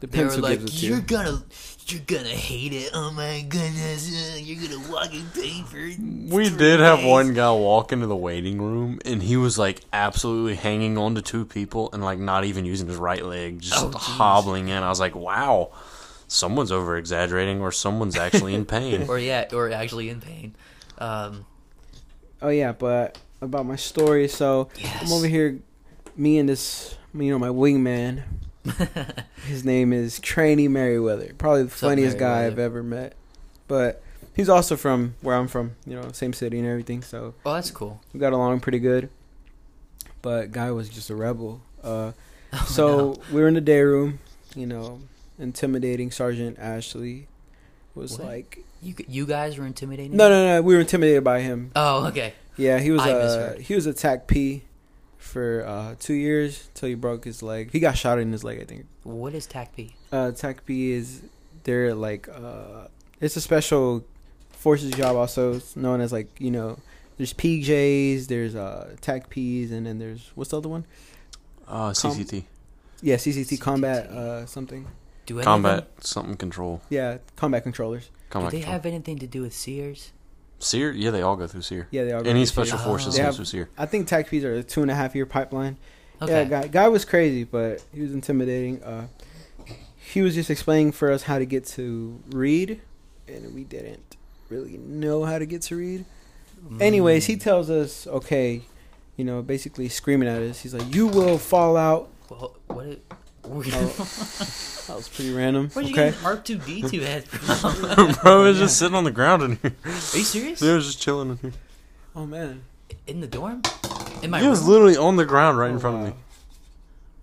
They were like, you're gonna hate it. Oh my goodness, you're gonna walk in pain for. We did have one guy walk into the waiting room, and he was absolutely hanging on to two people, and not even using his right leg, just hobbling in. I was like, wow, someone's over exaggerating, or someone's actually in pain, or actually in pain. But about my story, so yes. I'm over here, me and this, my wingman. His name is Trainee Merriweather, probably the funniest guy I've ever met. But he's also from where I'm from, same city and everything. So that's cool. We got along pretty good. But guy was just a rebel. We were in the day room, intimidating Sergeant Ashley. Was what? You guys were intimidating? No, we were intimidated by him. Oh, okay. Yeah, he was attack P. for 2 years till he broke his leg. He got shot in his leg, I think. What is TACP? TACP is it's a special forces job, also it's known as there's PJs, there's TACPs, and then there's what's the other one? CCT. CCT combat something. Something control. Yeah, combat controllers. Do they have anything to do with SEERs? SEER? Yeah, they all go through SEER. Yeah, they all go Any special SEER. Forces goes through SEER. I think TACPs are a 2.5-year pipeline. Okay. Yeah, guy was crazy, but he was intimidating. He was just explaining for us how to get to Reed, and we didn't really know how to get to Reed. Anyways, he tells us, basically screaming at us. He's like, you will fall out. Well, what is... that was pretty random. Where'd you get an R2-D2 head from? Bro, it was just sitting on the ground in here. Are you serious? It was just chilling in here. Oh, man. In the dorm? In my room? Was literally on the ground right in front of me.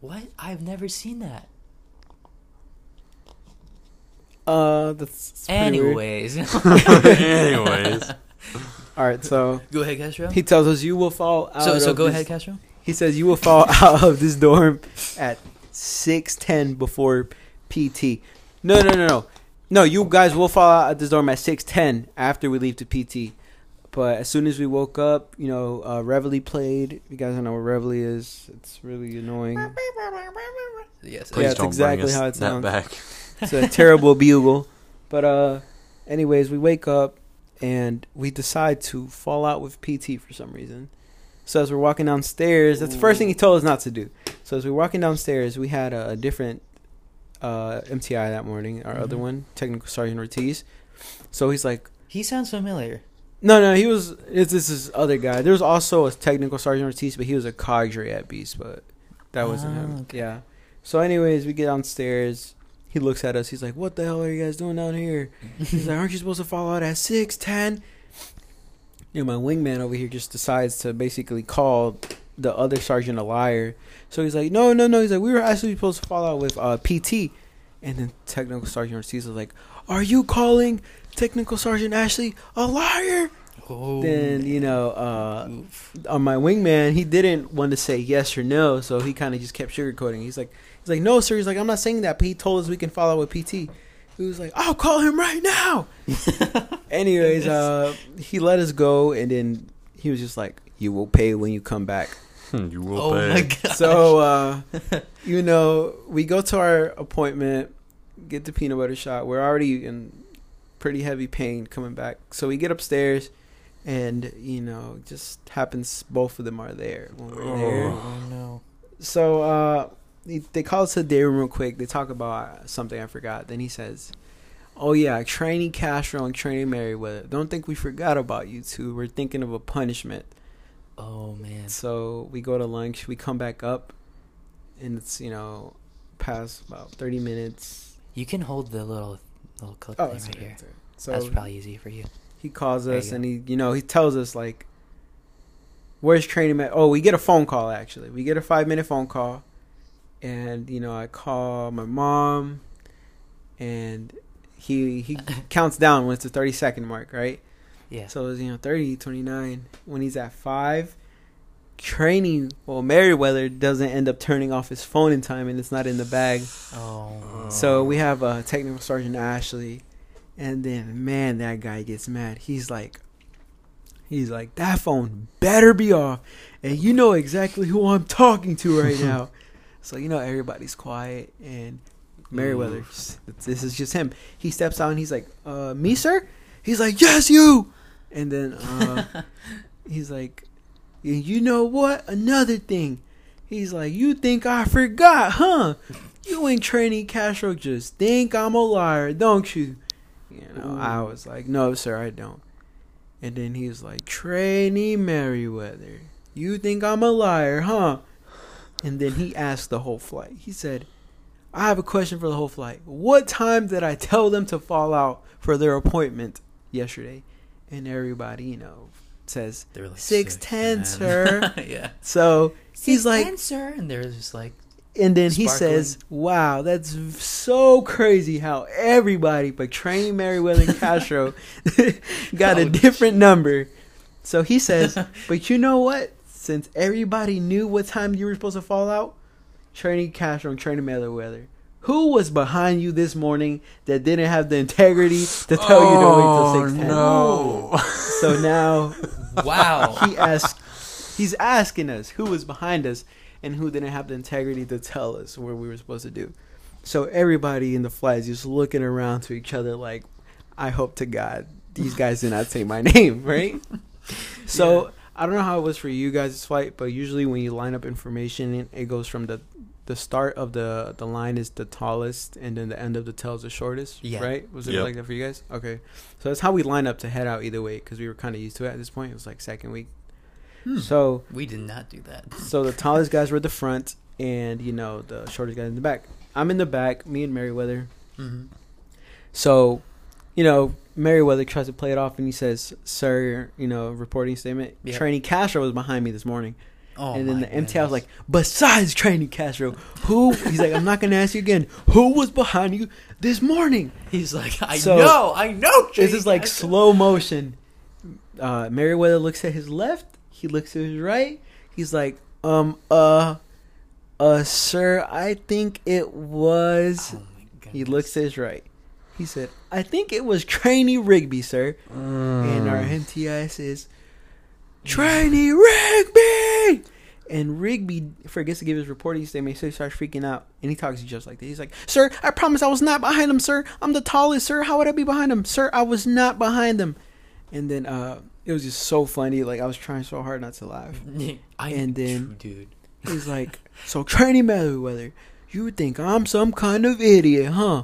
What? I've never seen that. That's Anyways. All right, so. Go ahead, Castro. He tells us you will fall out of go ahead, Castro. He says you will fall out of this dorm at... 6:10 before PT. No, you guys will fall out at this dorm at 6:10 after we leave to PT. But as soon as we woke up, Reveille played. You guys don't know what Reveille is. It's really annoying. Yes, that's exactly how it sounds. Back. It's a terrible bugle. But anyways, we wake up and we decide to fall out with PT for some reason. So as we're walking downstairs, that's the first thing he told us not to do. So as we're walking downstairs, we had a different MTI that morning, our other one, Technical Sergeant Ortiz. So he's like... He sounds familiar. No, he was... It's this other guy. There was also a Technical Sergeant Ortiz, but he was a cadre at Beast, but that wasn't him. Okay. Yeah. So anyways, we get downstairs. He looks at us. He's like, what the hell are you guys doing down here? He's like, aren't you supposed to fall out at 6:10? My wingman over here just decides to basically call the other sergeant a liar. So he's like, no. He's like, we were actually supposed to fall out with PT. And then Technical Sergeant Ortiz is like, are you calling Technical Sergeant Ashley a liar? Oh. Then, you know, on my wingman, he didn't want to say yes or no, so he kind of just kept sugarcoating. He's like, no, sir. He's like, I'm not saying that, but he told us we can follow with PT. He was like, I'll call him right now. Anyways, he let us go, and then he was just like, you will pay when you come back. You will pay. My gosh. So, you know, we go to our appointment, get the peanut butter shot. We're already in pretty heavy pain coming back. So we get upstairs. And, you know, just happens both of them are there when we're there. Oh, no. So they call us to the day room real quick. They talk about something I forgot. Then he says, oh, yeah, Trainee Castro and Trainee Merriweather. Don't think we forgot about you two. We're thinking of a punishment. Oh, man. So we go to lunch. We come back up. And it's, you know, past about 30 minutes. You can hold the little clip thing right here. So that's probably easy for you. He calls us and he, you know, he tells us like, where's training at? Oh, we get a phone call actually. We get a 5-minute phone call, and you know, I call my mom, and he counts down when it's the 30-second mark, right? Yeah. So it was, you know, 30, 29. When he's at 5, Merriweather doesn't end up turning off his phone in time, and it's not in the bag. Oh. So we have Technical Sergeant Ashley. And then, man, that guy gets mad. He's like, that phone better be off. And you know exactly who I'm talking to right now. So, you know, everybody's quiet. And Merriweather, this is just him. He steps out and he's like, me, sir? He's like, yes, you. And then he's like, you know what? Another thing. He's like, you think I forgot, huh? You and Trainee Castro just think I'm a liar, don't you? You know, I was like, no, sir, I don't. And then he was like, Trainee Merriweather, you think I'm a liar, huh? And then he asked the whole flight. He said, I have a question for the whole flight. What time did I tell them to fall out for their appointment yesterday? And everybody, you know, says, like, 6:10, sir. Yeah. So he's like, 6:10, sir. And they're just like, and then he says, wow, that's so crazy how everybody but Trainee Merriweather and Castro got a different number. So he says, but you know what? Since everybody knew what time you were supposed to fall out, Trainee Castro and Trainee Merriweather, who was behind you this morning that didn't have the integrity to tell you to wait till 6:10? No. So now, wow, he's asking us who was behind us and who didn't have the integrity to tell us what we were supposed to do. So everybody in the flight is just looking around to each other like, I hope to God these guys did not say my name, right? So yeah. I don't know how it was for you guys' flight, but usually when you line up information, it goes from the start of the line is the tallest, and then the end of the tail is the shortest, right? Was it like that for you guys? Okay. So that's how we line up to head out either way, because we were kind of used to it at this point. It was like second week. So we did not do that. So the tallest guys were at the front, and you know, the shortest guys in the back. I'm in the back, me and Merriweather. Mm-hmm. So, you know, Merriweather tries to play it off, and he says, "Sir, you know, reporting statement. Yep. Trainee Castro was behind me this morning." Oh, and then the MTI was like, "Besides Trainee Castro, who?" He's like, "I'm not gonna ask you again. Who was behind you this morning?" He's like, "I know." Trainee, this is like Castro. Slow motion. Merriweather looks at his left. He looks to his right. He's like, sir, I think it was. Oh my goodness. He looks to his right. He said, I think it was Trainee Rigby, sir. And our MTI says, Trainee Rigby! And Rigby forgets to give his reporting statement, so he starts freaking out. And he talks just like this. He's like, sir, I promise I was not behind him, sir. I'm the tallest, sir. How would I be behind him? Sir, I was not behind him. And then, it was just so funny. Like, I was trying so hard not to laugh. Dude. He's like, so Trainee Merriweather, you think I'm some kind of idiot, huh?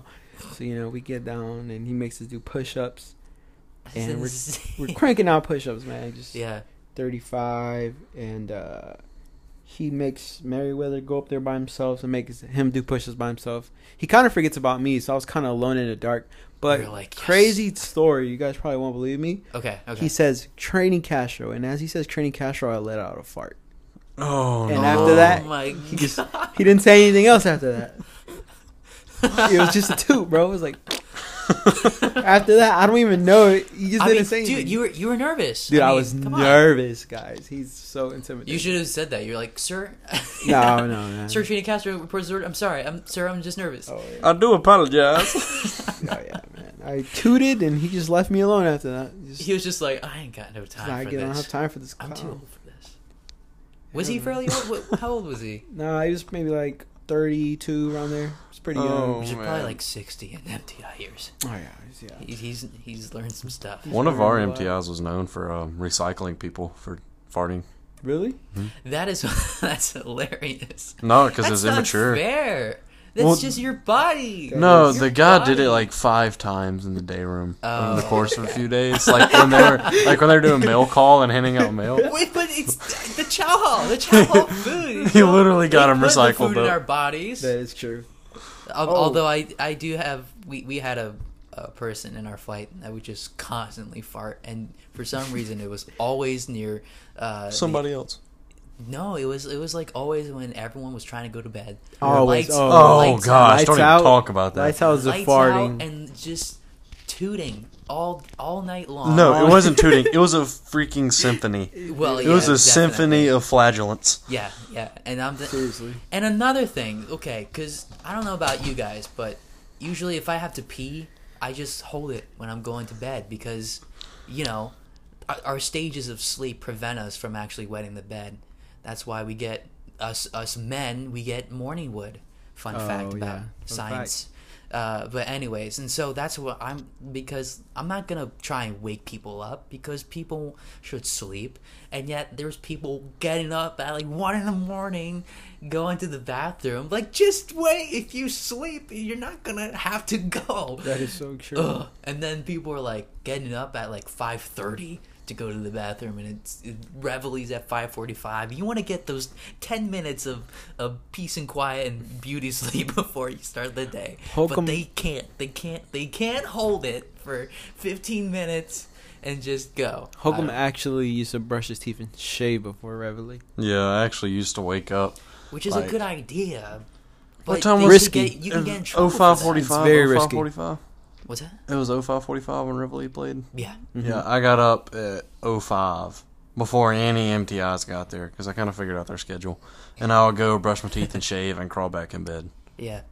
So, you know, we get down, and he makes us do push-ups. And we're cranking out push-ups, man. Just 35. And he makes Merriweather go up there by himself and makes him do push-ups by himself. He kind of forgets about me, so I was kind of alone in the dark. But like, crazy story. You guys probably won't believe me. Okay. He says, Trainee Castro. And as he says Trainee Castro, I let out a fart. Oh, and no. After that, he didn't say anything else after that. It was just a toot, bro. It was like... After that, I don't even know. He just didn't say anything. Dude, you were nervous. Dude, I was nervous, guys. He's so intimidating. You should have said that. You're like, sir. No. Sir, Trina Castro reports the word. I'm sorry. I'm just nervous. Oh, yeah. I do apologize. Oh, yeah, man. I tooted, and he just left me alone after that. He was just like, I ain't got no time for this. I don't have time for this. I'm too old for this. Was he fairly old? How old was he? No, he was maybe like 32, around there. Pretty young. He's probably like 60 in MTI years. Oh yeah. He's learned some stuff. One of our MTIs was known for recycling people for farting. Really? Mm-hmm. That's hilarious. No, because it's immature. That's not fair. That's just your body. No, the guy did it like 5 times in the day room in the course of a few days. Like when they were doing mail call and handing out mail. Wait, but it's the chow hall. The chow hall food. He literally got them recycled. Put the food in our bodies. That is true. Although I do have we had a person in our flight that would just constantly fart, and for some reason it was always near somebody else. No, it was like always when everyone was trying to go to bed. Always. Lights gosh, lights don't even out, talk about that. Lights out is farting and just tooting all night long. No, it wasn't tooting. It was a freaking symphony. Well, it was a symphony of flagellants. Yeah, and I'm seriously. And another thing, okay, because I don't know about you guys, but usually if I have to pee, I just hold it when I'm going to bed because, you know, our stages of sleep prevent us from actually wetting the bed. That's why we get us men, we get morning wood. Fun fact about science. But anyways, and so that's what because I'm not going to try and wake people up because people should sleep. And yet there's people getting up at like 1 a.m, going to the bathroom. Like, just wait. If you sleep, you're not going to have to go. That is so true. Ugh. And then people are like getting up at like 5:30 to go to the bathroom, and it reveille's at 5:45. You want to get those 10 minutes of peace and quiet and beauty sleep before you start the day. Holcomb, but they can't hold it for 15 minutes and just go. Holcomb actually used to brush his teeth and shave before reveille. Yeah, I actually used to wake up, which is like, a good idea. But what time was risky? You can get in trouble. 05:45. Very risky. 05:45. What's that? It was 05:45 when Reveille played. Yeah. Mm-hmm. Yeah, I got up at 05 before any MTIs got there because I kind of figured out their schedule. And I would go brush my teeth and shave and crawl back in bed. Yeah.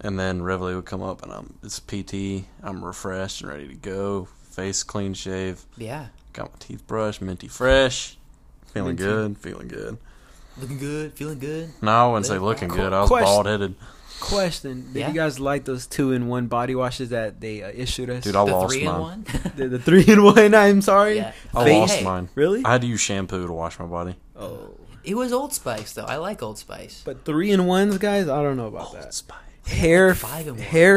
And then Reveille would come up and it's PT. I'm refreshed and ready to go. Face clean shave. Yeah. Got my teeth brushed, minty fresh. Feeling good. Looking good. No, I wouldn't say looking good. I was bald-headed. Question: did you guys like those 2-in-1 body washes that they issued us? Dude, I lost mine. The 3-in-1. I'm sorry. Yeah. I lost mine. Really? I had to use shampoo to wash my body. Oh, it was Old Spice though. I like Old Spice. But 3-in-1s, guys, I don't know about that. Old Spice. Hair,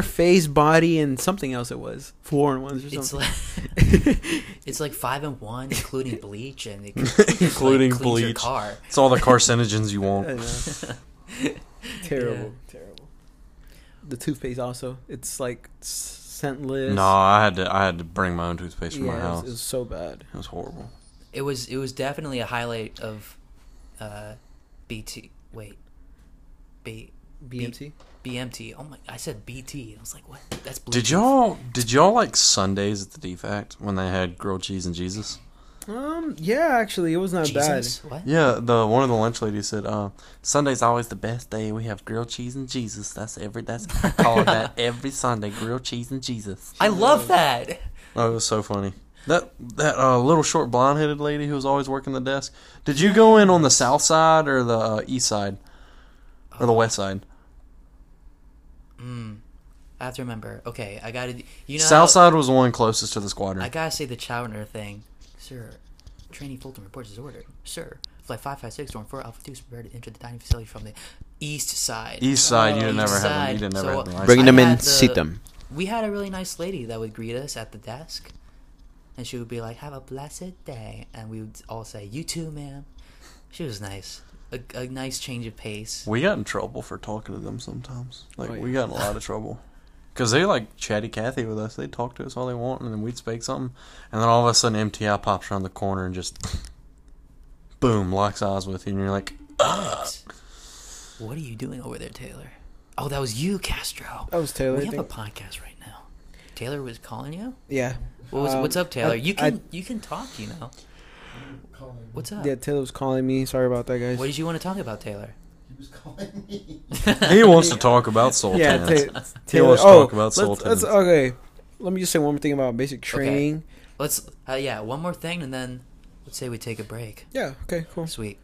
face, body, and something else. It was 4-in-1s or something. It's like, it's like 5-in-1, including bleach and including like bleach. Your car. It's all the carcinogens you want. Terrible. The toothpaste also. It's like scentless. No, I had to bring my own toothpaste from my house. It was so bad. It was horrible. It was definitely a highlight of BMT? BMT. Oh my, I said BT. I was like, what? That's blue. Did y'all like Sundays at the Defect when they had grilled cheese and Jesus? Yeah, actually, it was not bad. What? Yeah, one of the lunch ladies said, Sunday's always the best day. We have grilled cheese and Jesus. That's I call that every Sunday, grilled cheese and Jesus. I love that. Oh, it was so funny. That little short blonde-headed lady who was always working the desk. Did you go in on the south side or the east side or the west side? I have to remember. Okay, I got to. You know, south side was the one closest to the squadron. I gotta say the Chowner thing. Sir, trainee Fulton reports his order. Sir, flight 556, storm 4, Alpha 2 is prepared to enter the dining facility from the east side. East side, you didn't have them. Bringing them in, seat them. We had a really nice lady that would greet us at the desk, and she would be like, have a blessed day. And we would all say, you too, ma'am. She was nice. A nice change of pace. We got in trouble for talking to them sometimes. We got in a lot of trouble. Because they like chatty Cathy with us. They talk to us all they want, and then we'd speak something. And then all of a sudden, MTI pops around the corner and just... boom, locks eyes with you, and you're like, ugh. What are you doing over there, Taylor? Oh, that was you, Castro. That was Taylor. We have a podcast right now. Taylor was calling you? Yeah. What's up, Taylor? You can talk, you know. What's up? Yeah, Taylor was calling me. Sorry about that, guys. What did you want to talk about, Taylor? He was calling me. He wants to talk about Sultans. Yeah, Taylor wants to talk about Sultans. Okay, let me just say one more thing about basic training. Okay. Let's one more thing, and then let's say we take a break. Yeah. Okay. Cool. Sweet.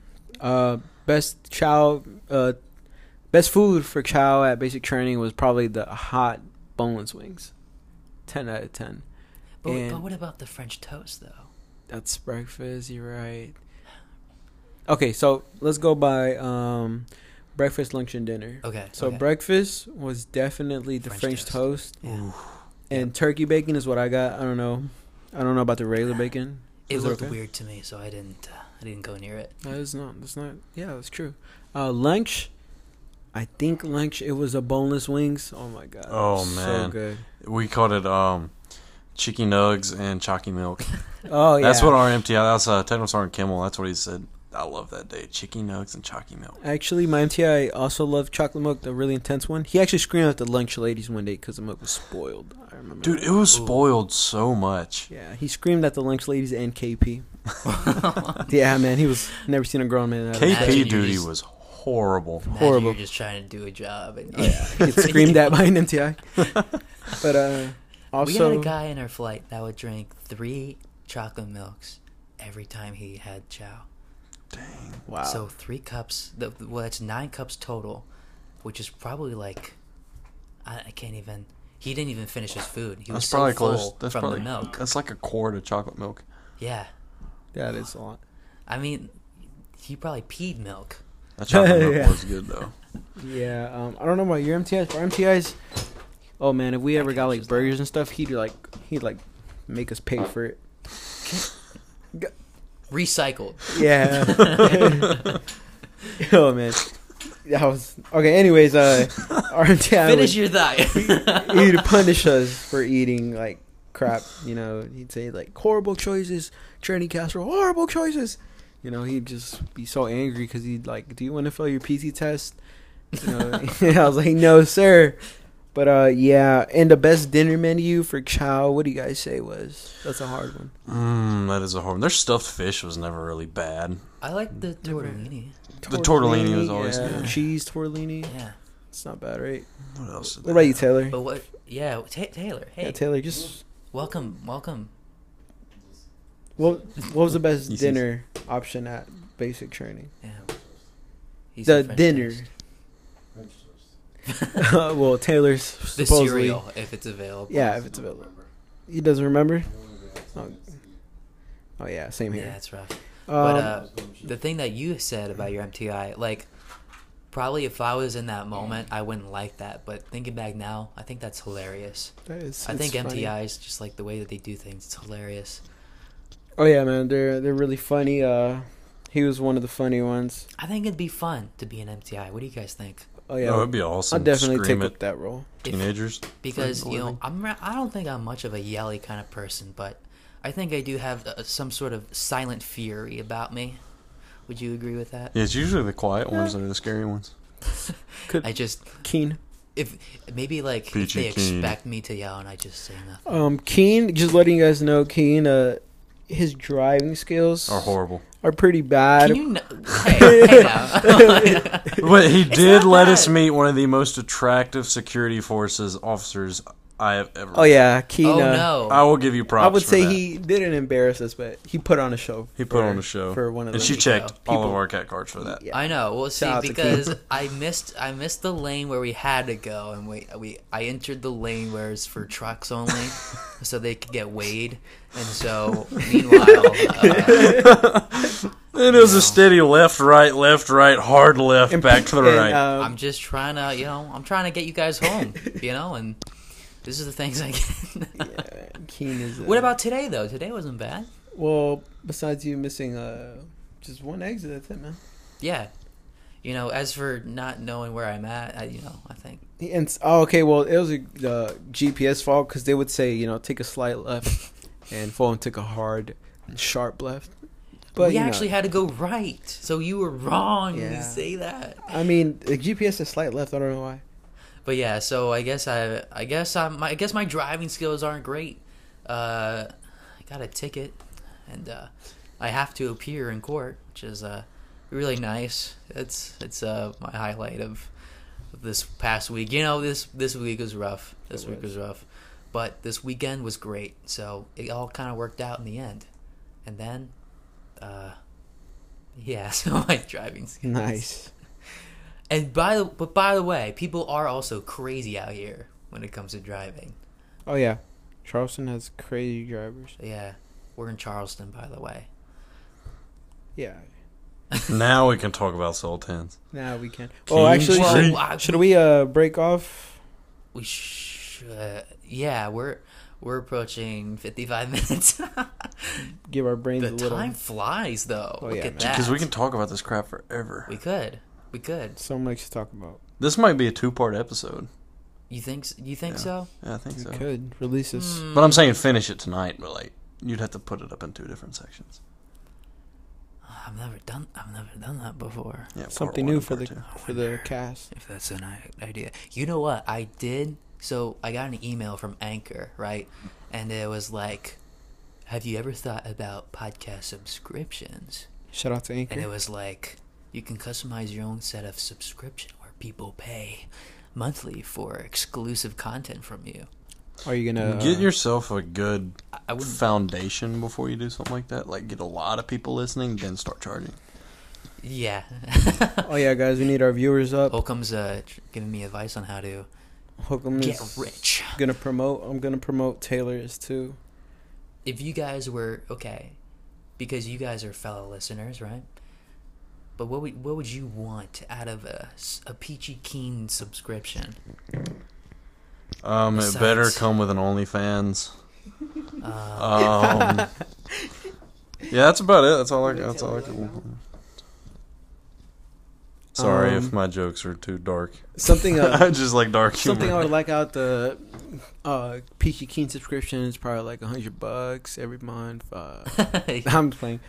Best food for chow at basic training was probably the hot boneless wings. 10 out of 10. But what about the French toast though? That's breakfast. You're right. Okay, so let's go by breakfast, lunch, and dinner. Okay. So breakfast was definitely the French toast. Yeah. And turkey bacon is what I got. I don't know about the regular bacon. It looked weird to me, so I didn't go near it. It's not. Yeah, that's true. Lunch. I think lunch, it was a boneless wings. Oh, my God. Oh, man. So good. We called it chicky nugs and chalky milk. Oh, yeah. That's what our MTI, that's Technical Sergeant Kimmel. That's what he said. I love that day. Chicky nugs and chalky milk. Actually, my MTI also loved chocolate milk, the really intense one. He actually screamed at the lunch ladies one day because the milk was spoiled. I remember. Dude, it was spoiled so much. Yeah, he screamed at the lunch ladies and KP. Yeah, man, he was never seen a grown man. KP duty was horrible. Horrible. You're just trying to do a job. And get screamed at by an MTI. But also, we had a guy in our flight that would drink 3 chocolate milks every time he had chow. Dang! Wow. So 3 cups. That's 9 cups total, which is probably like I can't even. He didn't even finish his food. He was probably so full from the milk. That's like a quart of chocolate milk. Yeah. That is a lot. I mean, he probably peed milk. That chocolate milk was good, though. Yeah, I don't know about your MTIs. Our MTIs, oh, man, if we ever got, like, burgers and stuff, he'd make us pay for it. Recycled. Yeah. Oh, man. That was... Okay, anyways, our MTI... Finish your diet. He'd punish us for eating, like, crap, you know. He'd say, like, horrible choices, Johnny Cash, horrible choices. You know, he'd just be so angry because he'd like, do you want to fail your PC test? You know, I was like, no, sir. But, yeah, and the best dinner menu for chow, what do you guys say was? That's a hard one. That is a hard one. Their stuffed fish was never really bad. I like the tortellini. The tortellini was always good. Cheese tortellini. Yeah. It's not bad, right? What else? What about you, Taylor? But what? Yeah, Taylor. Hey. Yeah, Taylor, just... Welcome. What was the best dinner option at basic training? Yeah. He's the dinner. French toast. Well, Taylor's supposedly. The cereal, if it's available. Yeah, if it's available. He doesn't remember? Oh, yeah, same here. Yeah, that's rough. But the thing that you said about your MTI, like, probably if I was in that moment, I wouldn't like that. But thinking back now, I think that's hilarious. I think funny. MTIs, just like the way that they do things, it's hilarious. Oh, yeah, man. They're really funny. He was one of the funny ones. I think it'd be fun to be an MTI. What do you guys think? Oh, yeah. No, it'd be awesome. I'd definitely take up that role. Teenagers. Because, you know, I don't think I'm much of a yelly kind of person, but I think I do have some sort of silent fury about me. Would you agree with that? Yeah, it's usually the quiet ones that are the scary ones. I just... Keen. If maybe like if they expect me to yell and I just say nothing. Keen, just letting you guys know, Keen... his driving skills are horrible. Are pretty bad. Can you know? Hey now. But he did let us meet one of the most attractive security forces officers I have ever. Oh yeah, Keena. Oh no. I will give you props. I would say that. He didn't embarrass us, but he put on a show. For one of and she checked all of our cat cards for that. Yeah. I know. Well, see, because I missed the lane where we had to go, and I entered the lane where it's for trucks only, so they could get weighed. And so, meanwhile, it was a steady left, right, hard left, back to the right. I'm just trying to, I'm trying to get you guys home, and. This is the things I get. Yeah, Keen is. What about today, though? Today wasn't bad. Well, besides you missing just one exit, that's it, man. Yeah. As for not knowing where I'm at, I think. And, okay, well, it was a GPS fault because they would say, take a slight left, and Fulham took a hard, sharp left. But we actually had to go right, so you were wrong to say that. I mean, the GPS is slight left. I don't know why. But yeah, so I guess my driving skills aren't great. I got a ticket, and I have to appear in court, which is really nice. It's my highlight of this past week. You know, this week was rough. But this weekend was great, so it all kind of worked out in the end. And then, so my driving skills. Nice. And by the way, people are also crazy out here when it comes to driving. Oh yeah, Charleston has crazy drivers. Yeah, we're in Charleston, by the way. Yeah. Now we can talk about Sultans. Now we can. Oh, actually, should we break off? We should. Yeah, we're approaching 55 minutes. Give our brains a little. The time flies, though. Oh, Look at that. Because we can talk about this crap forever. We could. So much to talk about. This might be a two-part episode. You think so? Yeah, I think so. We could release this. But I'm saying finish it tonight, but you'd have to put it up in two different sections. I've never done that before. Yeah, something new for the cast. If that's an idea. You know what? I did. So I got an email from Anchor, right? And it was like, have you ever thought about podcast subscriptions? Shout out to Anchor. And it was like, you can customize your own set of subscription where people pay monthly for exclusive content from you. Are you going to... Get yourself a good foundation before you do something like that. Like, get a lot of people listening, then start charging. Yeah. Oh, yeah, guys, we need our viewers up. Holcomb's giving me advice on how to get rich. I'm going to promote Taylor's, too. If you guys were... Okay, because you guys are fellow listeners, right? But what would you want out of a Peachy Keen subscription? It better come with an OnlyFans. Yeah, that's about it. That's all I got. Sorry if my jokes are too dark. Something I just like dark humor. Something I would like out the Peachy Keen subscription is probably like $100 every month. I'm playing.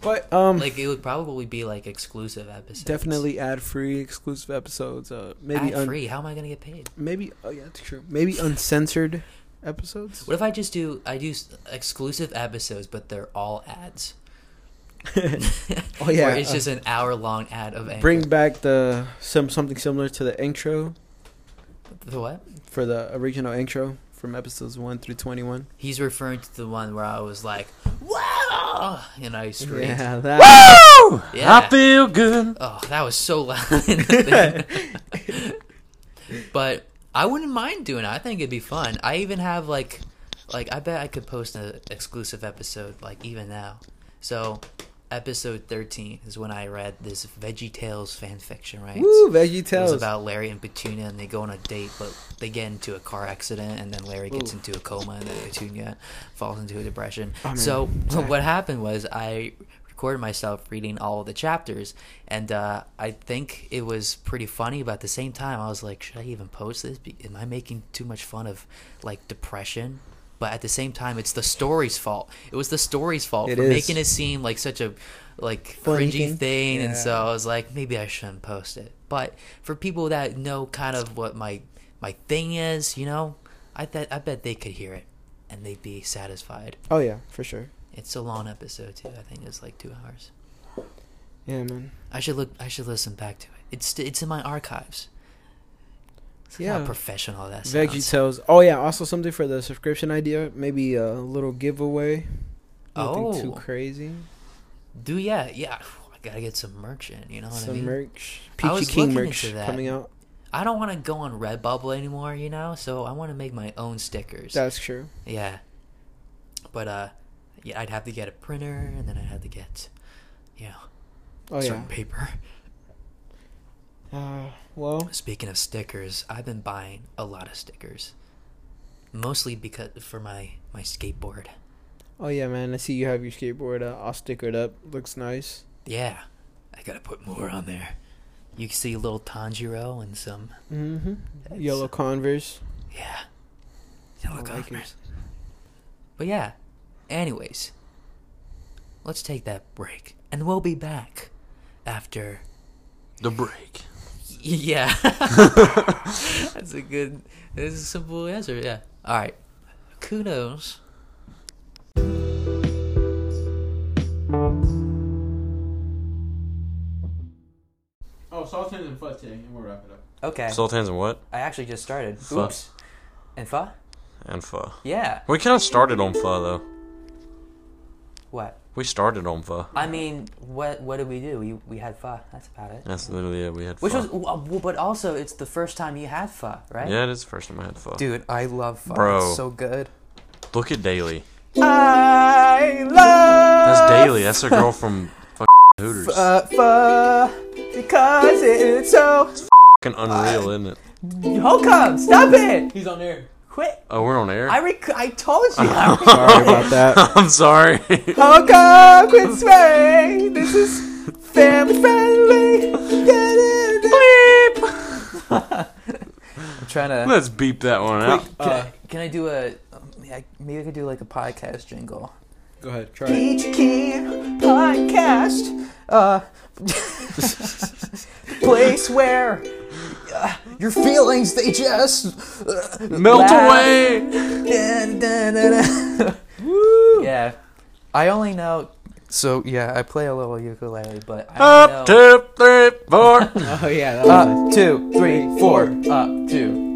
But it would probably be like exclusive episodes. Definitely ad-free exclusive episodes. Maybe ad-free. How am I gonna get paid? Maybe. Oh yeah, that's true. Maybe uncensored episodes. What if I do exclusive episodes, but they're all ads? Oh yeah, where it's just an hour-long ad of Anchor. Bring back the something similar to the intro. The what? For the original intro from episodes 1 through 21. He's referring to the one where I was like, "Wow!" and I screamed. Yeah, that. Woo! Yeah. I feel good. Oh, that was so loud. But I wouldn't mind doing it. I think it'd be fun. I even have I bet I could post an exclusive episode even now. So, episode 13 is when I read this Veggie Tales fan fiction, right? Woo, Veggie Tales. It was about Larry and Petunia, and they go on a date, but they get into a car accident, and then Larry gets into a coma, and then Petunia falls into a depression. Oh, so what happened was I recorded myself reading all of the chapters, and I think it was pretty funny, but at the same time, I was like, should I even post this? Am I making too much fun of, depression? But at the same time, it's the story's fault. It was the story's fault for making it seem like such a cringy thing. Yeah. And so I was like, maybe I shouldn't post it. But for people that know kind of what my thing is, you know, I bet they could hear it and they'd be satisfied. Oh, yeah, for sure. It's a long episode, too. I think it's 2 hours. Yeah, man. I should listen back to it. It's in my archives. Yeah, how professional that sounds. Veggie Tales. Oh yeah, also something for the subscription idea. Maybe a little giveaway. Nothing too crazy. Yeah. I gotta get some merch in. You know what I mean? Some merch. Peachy King merch coming out. I don't want to go on Redbubble anymore. You know, so I want to make my own stickers. That's true. Yeah, but I'd have to get a printer, and then I'd have to get, certain paper. Well, speaking of stickers, I've been buying a lot of stickers, mostly because for my skateboard. Oh yeah, man! I see you have your skateboard all stickered up. Looks nice. Yeah, I gotta put more on there. You can see a little Tanjiro and some yellow Converse. Yeah, yellow Converse. But yeah, anyways, let's take that break. And we'll be back after... the break. Yeah. That's a good... That's a simple answer, yeah. All right. Kudos. Oh, Sultans and pho today, and we'll wrap it up. Okay. Sultans and what? I actually just started. Pho. Oops. And pho? And pho. Yeah. We kind of started on pho, though. What? We started on pho. I mean, what did we do? We had pho. That's about it. That's literally it. We had pho. Which was, but also, it's the first time you had pho, right? Yeah, it is the first time I had pho. Dude, I love pho. Bro. It's so good. Look at Daly. I love... That's Daly. That's a girl from fucking Hooters. Pho. Because it's so... It's fucking unreal, isn't it? Holcomb, stop it! He's on air. Quit. Oh, we're on air? I told you. I'm sorry about that. I'm sorry. Holcomb, quit swearing. This is family friendly. Bleep. I'm trying to... Let's beep that one out. Can I do a... Maybe I could do like a podcast jingle. Go ahead, try Peach it. Keen Podcast. Place where your feelings, they just melt away. Woo. Yeah, I only know. So yeah, I play a little ukulele, but I up know. 2 3 4. Oh yeah, that up 2 3 4 up 2.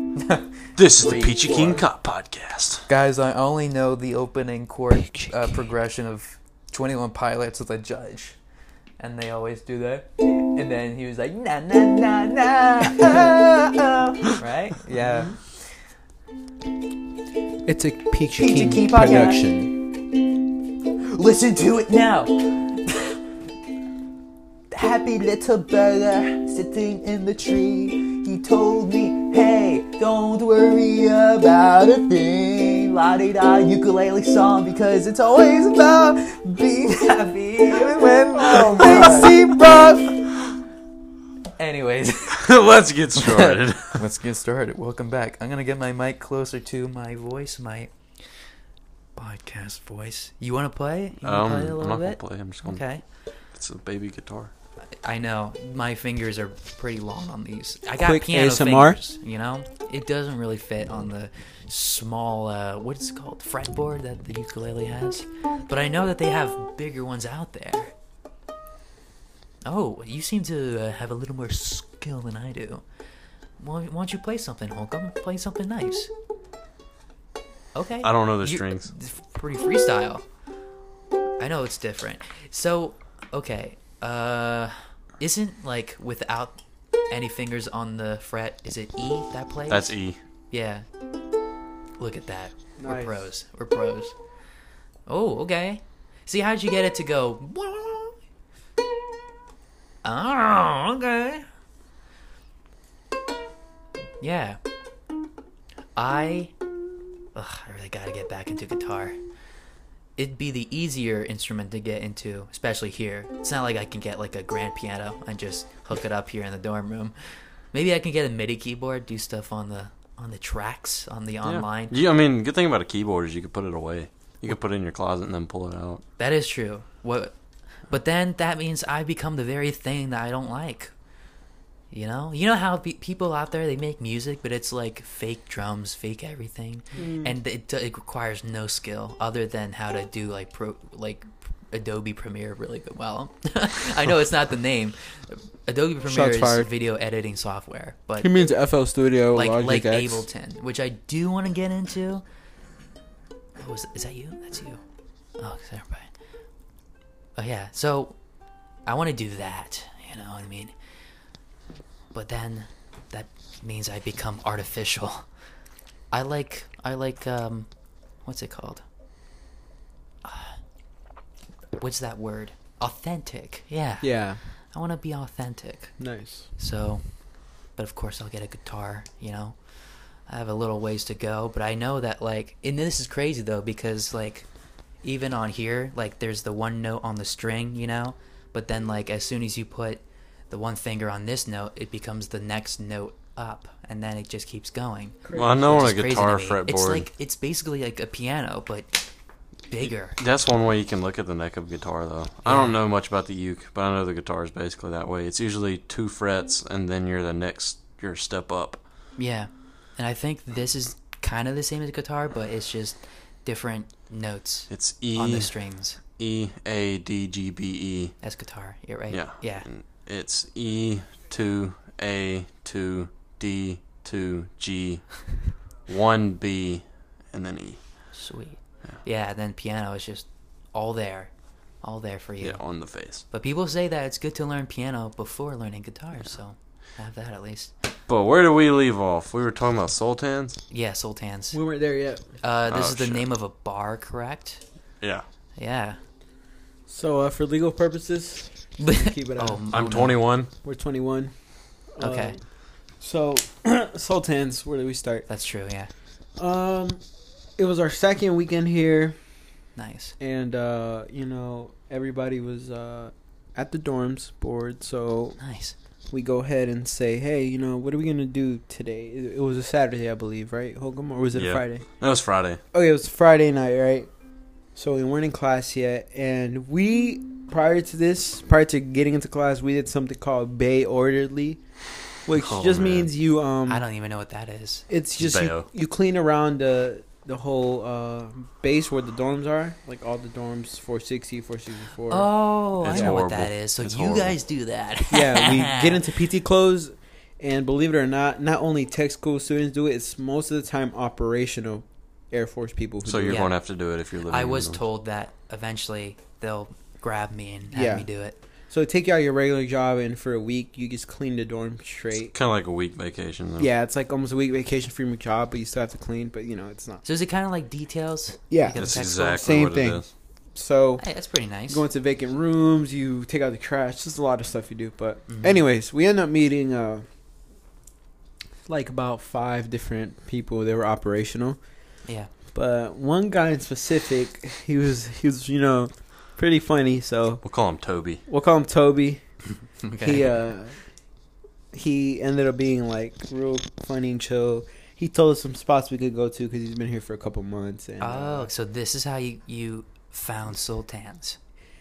This is the Peachy King Cop Podcast, guys. I only know the opening chord progression of 21 Pilots with a Judge. And they always do that. And then he was like, na na na na, oh, oh. Right? Yeah. It's a Peachy King production. Listen to it now. Happy little brother sitting in the tree. He told me, hey, don't worry about a thing. La-di-da ukulele song, because it's always about being happy even when things seem rough. Anyways. Let's get started. Let's get started. Welcome back. I'm going to get my mic closer to my voice, my podcast voice. You want to play? You want to play a little I'm not bit? Gonna play. I'm just going to okay. It's a baby guitar. I know. My fingers are pretty long on these. I got quick piano ASMR fingers, you know? It doesn't really fit on the small, what is it called? Fretboard that the ukulele has. But I know that they have bigger ones out there. Oh, you seem to have a little more skill than I do. Why don't you play something, Holcomb? Play something nice. Okay. I don't know the strings. It's pretty freestyle. I know it's different. So, okay. Isn't like without any fingers on the fret, is it E that plays? That's E. Yeah. Look at that. Nice. We're pros. We're pros. Oh, okay. See, how'd you get it to go? Oh, okay. Yeah. I really gotta get back into guitar. It'd be the easier instrument to get into, especially here. It's not like I can get like a grand piano and just hook it up here in the dorm room. Maybe I can get a MIDI keyboard, do stuff on the tracks, on the online. Yeah, I mean, good thing about a keyboard is you can put it away. You can put it in your closet and then pull it out. That is true. But then that means I become the very thing that I don't like. You know how people out there, they make music, but it's like fake drums, fake everything, and it requires no skill other than how to do like Adobe Premiere really good. Well, I know it's not the name. Adobe Premiere is video editing software, but he means FL Studio, like Ableton, which I do want to get into. Oh, is that you? That's you. Oh, never mind. Oh yeah. So I want to do that. You know what I mean. But then, that means I become artificial. I like, what's it called? What's that word? Authentic. Yeah. Yeah. I want to be authentic. Nice. So, but of course I'll get a guitar, you know? I have a little ways to go, but I know that, like, and this is crazy, though, because, like, even on here, like, there's the one note on the string, you know? But then, like, as soon as you put the one finger on this note, it becomes the next note up, and then it just keeps going. Well, I know on a guitar fretboard, it's basically like a piano, but bigger. That's one way you can look at the neck of a guitar, though. Yeah. I don't know much about the uke, but I know the guitar is basically that way. It's usually 2 frets, and then you're the next, your step up. Yeah, and I think this is kind of the same as guitar, but it's just different notes. It's E on the strings. E A D G B E. That's guitar. You're right. Yeah. Yeah. And it's E 2 A 2 D 2 G 1 B and then E. Sweet. Yeah. Yeah, then piano is just all there for you. Yeah, on the face. But people say that it's good to learn piano before learning guitar, yeah. So I have that at least. But where do we leave off? We were talking about Sultans? Yeah, Sultans. We weren't there yet. This is the name of a bar, correct? Yeah. Yeah. So for legal purposes, keep it out. I'm 21. We're 21. Okay. So Sultans, where do we start? That's true, yeah. It was our second weekend here. Nice. And, everybody was at the dorms bored, so... Nice. We go ahead and say, hey, what are we going to do today? It was a Saturday, I believe, right, Holcomb? Or was it a Friday? That was Friday. Okay, it was Friday night, right? So we weren't in class yet. And we, prior to getting into class, we did something called Bay Orderly, which means you... I don't even know what that is. It's just you clean around the whole base where the dorms are, like all the dorms, 460, 464. Oh, I know what that is. So you guys do that. Yeah, we get into PT clothes, and believe it or not only tech school students do it, it's most of the time operational Air Force people. So you're going to have to do it if you're living in the dorms. I was told that eventually they'll grab me and have me do it. So take you out of your regular job, and for a week, you just clean the dorm straight. Kind of like a week vacation, though. Yeah, it's like almost a week vacation from your job, but you still have to clean, but, it's not. So is it kind of like details? Yeah. That's exactly same thing. It is. So hey, that's pretty nice. You go into vacant rooms, you take out the trash. There's a lot of stuff you do, but anyways, we end up meeting about 5 different people that were operational. Yeah. But one guy in specific, he was pretty funny, so... We'll call him Toby. Okay. He ended up being, real funny and chill. He told us some spots we could go to because he's been here for a couple months. And, so this is how you found Sultans.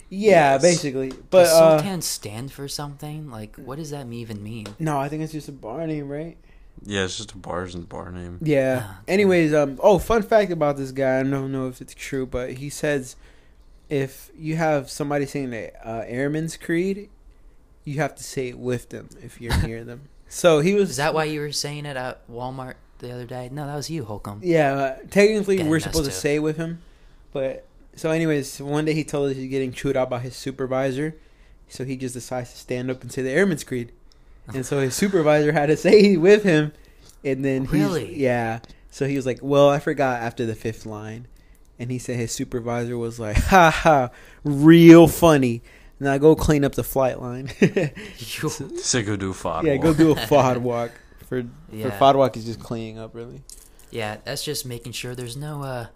Yeah, yes. Basically. But does Sultans stand for something? What does that even mean? No, I think it's just a bar name, right? Yeah, it's just a bar name. Yeah. Oh, okay. Anyways, fun fact about this guy. I don't know if it's true, but he says... If you have somebody saying the Airman's Creed, you have to say it with them if you're near them. So he was... Is that why you were saying it at Walmart the other day? No, that was you, Holcomb. Yeah, technically we're supposed to say it with him. But so anyways, one day he told us he's getting chewed out by his supervisor. So he just decides to stand up and say the Airman's Creed. And so his supervisor had to say it with him. And then really? Yeah. So he was like, well, I forgot after the 5th line. And he said his supervisor was like, ha ha, real funny. Now go clean up the flight line. So go do a FOD walk. Yeah, go do a FOD walk. For FOD walk is just cleaning up, really. Yeah, that's just making sure there's no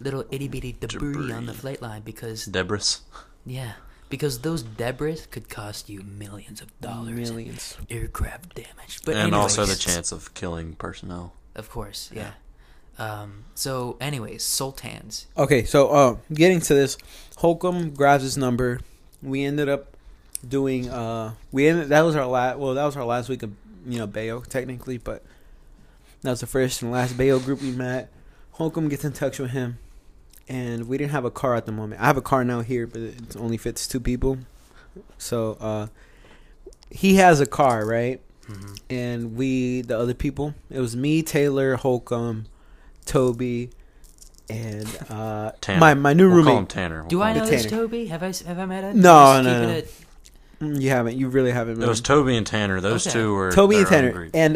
little itty-bitty debris on the flight line because... Debris. Yeah, because those debris could cost you millions of dollars. Millions. Aircraft damage. But and anyways, also the chance of killing personnel. Of course, yeah. So, anyways, Sultans. Okay, so getting to this, Holcomb grabs his number. We ended up doing. That was our last week of Bayo technically, but that was the first and last Bayo group we met. Holcomb gets in touch with him, and we didn't have a car at the moment. I have a car now here, but it only fits 2 people. So he has a car, right? Mm-hmm. And the other people. It was me, Taylor, Holcomb, Toby, and Tanner. My new roommate. Call him Tanner. Do I know this Toby? Have I met him? No. You haven't. You really haven't met him. It was Toby and Tanner. Those two were Toby and Tanner. Angry. And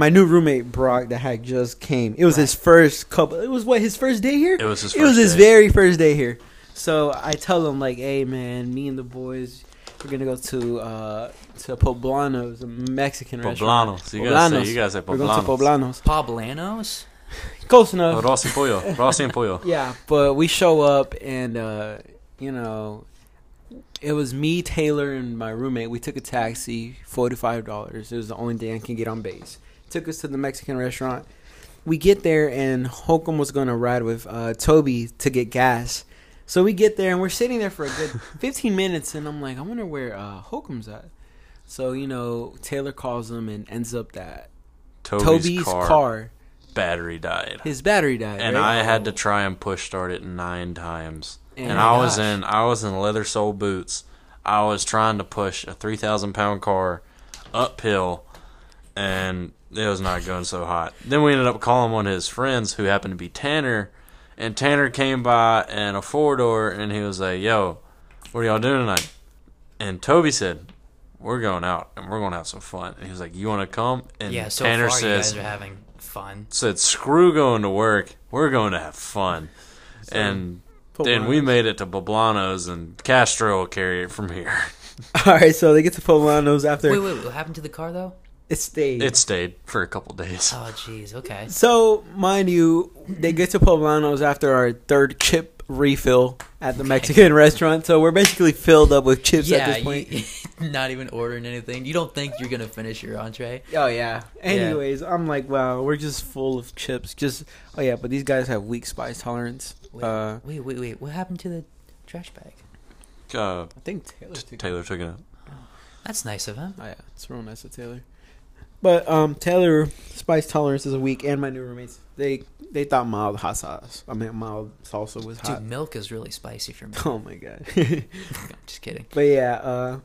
my new roommate Brock that had just came. It was his first couple. It was his first day here. It was his. First It was his day. Very first day here. So I tell him hey man, me and the boys. We're gonna go to Poblanos, a Mexican restaurant. Poblanos. You guys say Poblanos. We're going to Poblanos. Poblanos? Close enough. Rossi and Pollo. Yeah, but we show up and it was me, Taylor, and my roommate. We took a taxi, $45. It was the only day I can get on base. Took us to the Mexican restaurant. we get there, and Holcomb was going to ride with Toby to get gas. So we get there, and we're sitting there for a good 15 minutes, and I'm like, I wonder where Holcomb's at. So, you know, Taylor calls him and ends up that Toby's car battery died. His battery died, and right? I had to try and push start it 9 times. And I was in leather sole boots. I was trying to push a 3,000-pound car uphill, and it was not going so hot. Then we ended up calling one of his friends, who happened to be Tanner, and Tanner came by in a 4-door, and he was like, "Yo, what are y'all doing tonight?" And Toby said, "We're going out, and we're going to have some fun." And he was like, "You want to come?" And yeah, so Tanner far, says, "You guys are having fun." Said, "Screw going to work. We're going to have fun." So, and then we made it to Poblanos, and Castro will carry it from here. All right, so they get to Poblanos after. Wait, what happened to the car, though? It stayed for a couple days. Oh, jeez, okay. So, mind you, they get to Poblanos after our third chip refill at the Mexican restaurant. So we're basically filled up with chips at this point. Not even ordering anything. You don't think you're going to finish your entree. Oh, yeah. Anyways, yeah. I'm like, wow, we're just full of chips. But these guys have weak spice tolerance. Wait. What happened to the trash bag? I think Taylor took it out. Oh, that's nice of him. Oh, yeah. It's real nice of Taylor. But Taylor, spice tolerance is weak, and my new roommates, they thought mild salsa was hot. Dude, milk is really spicy for me. Oh, my God. I'm just kidding. But, yeah,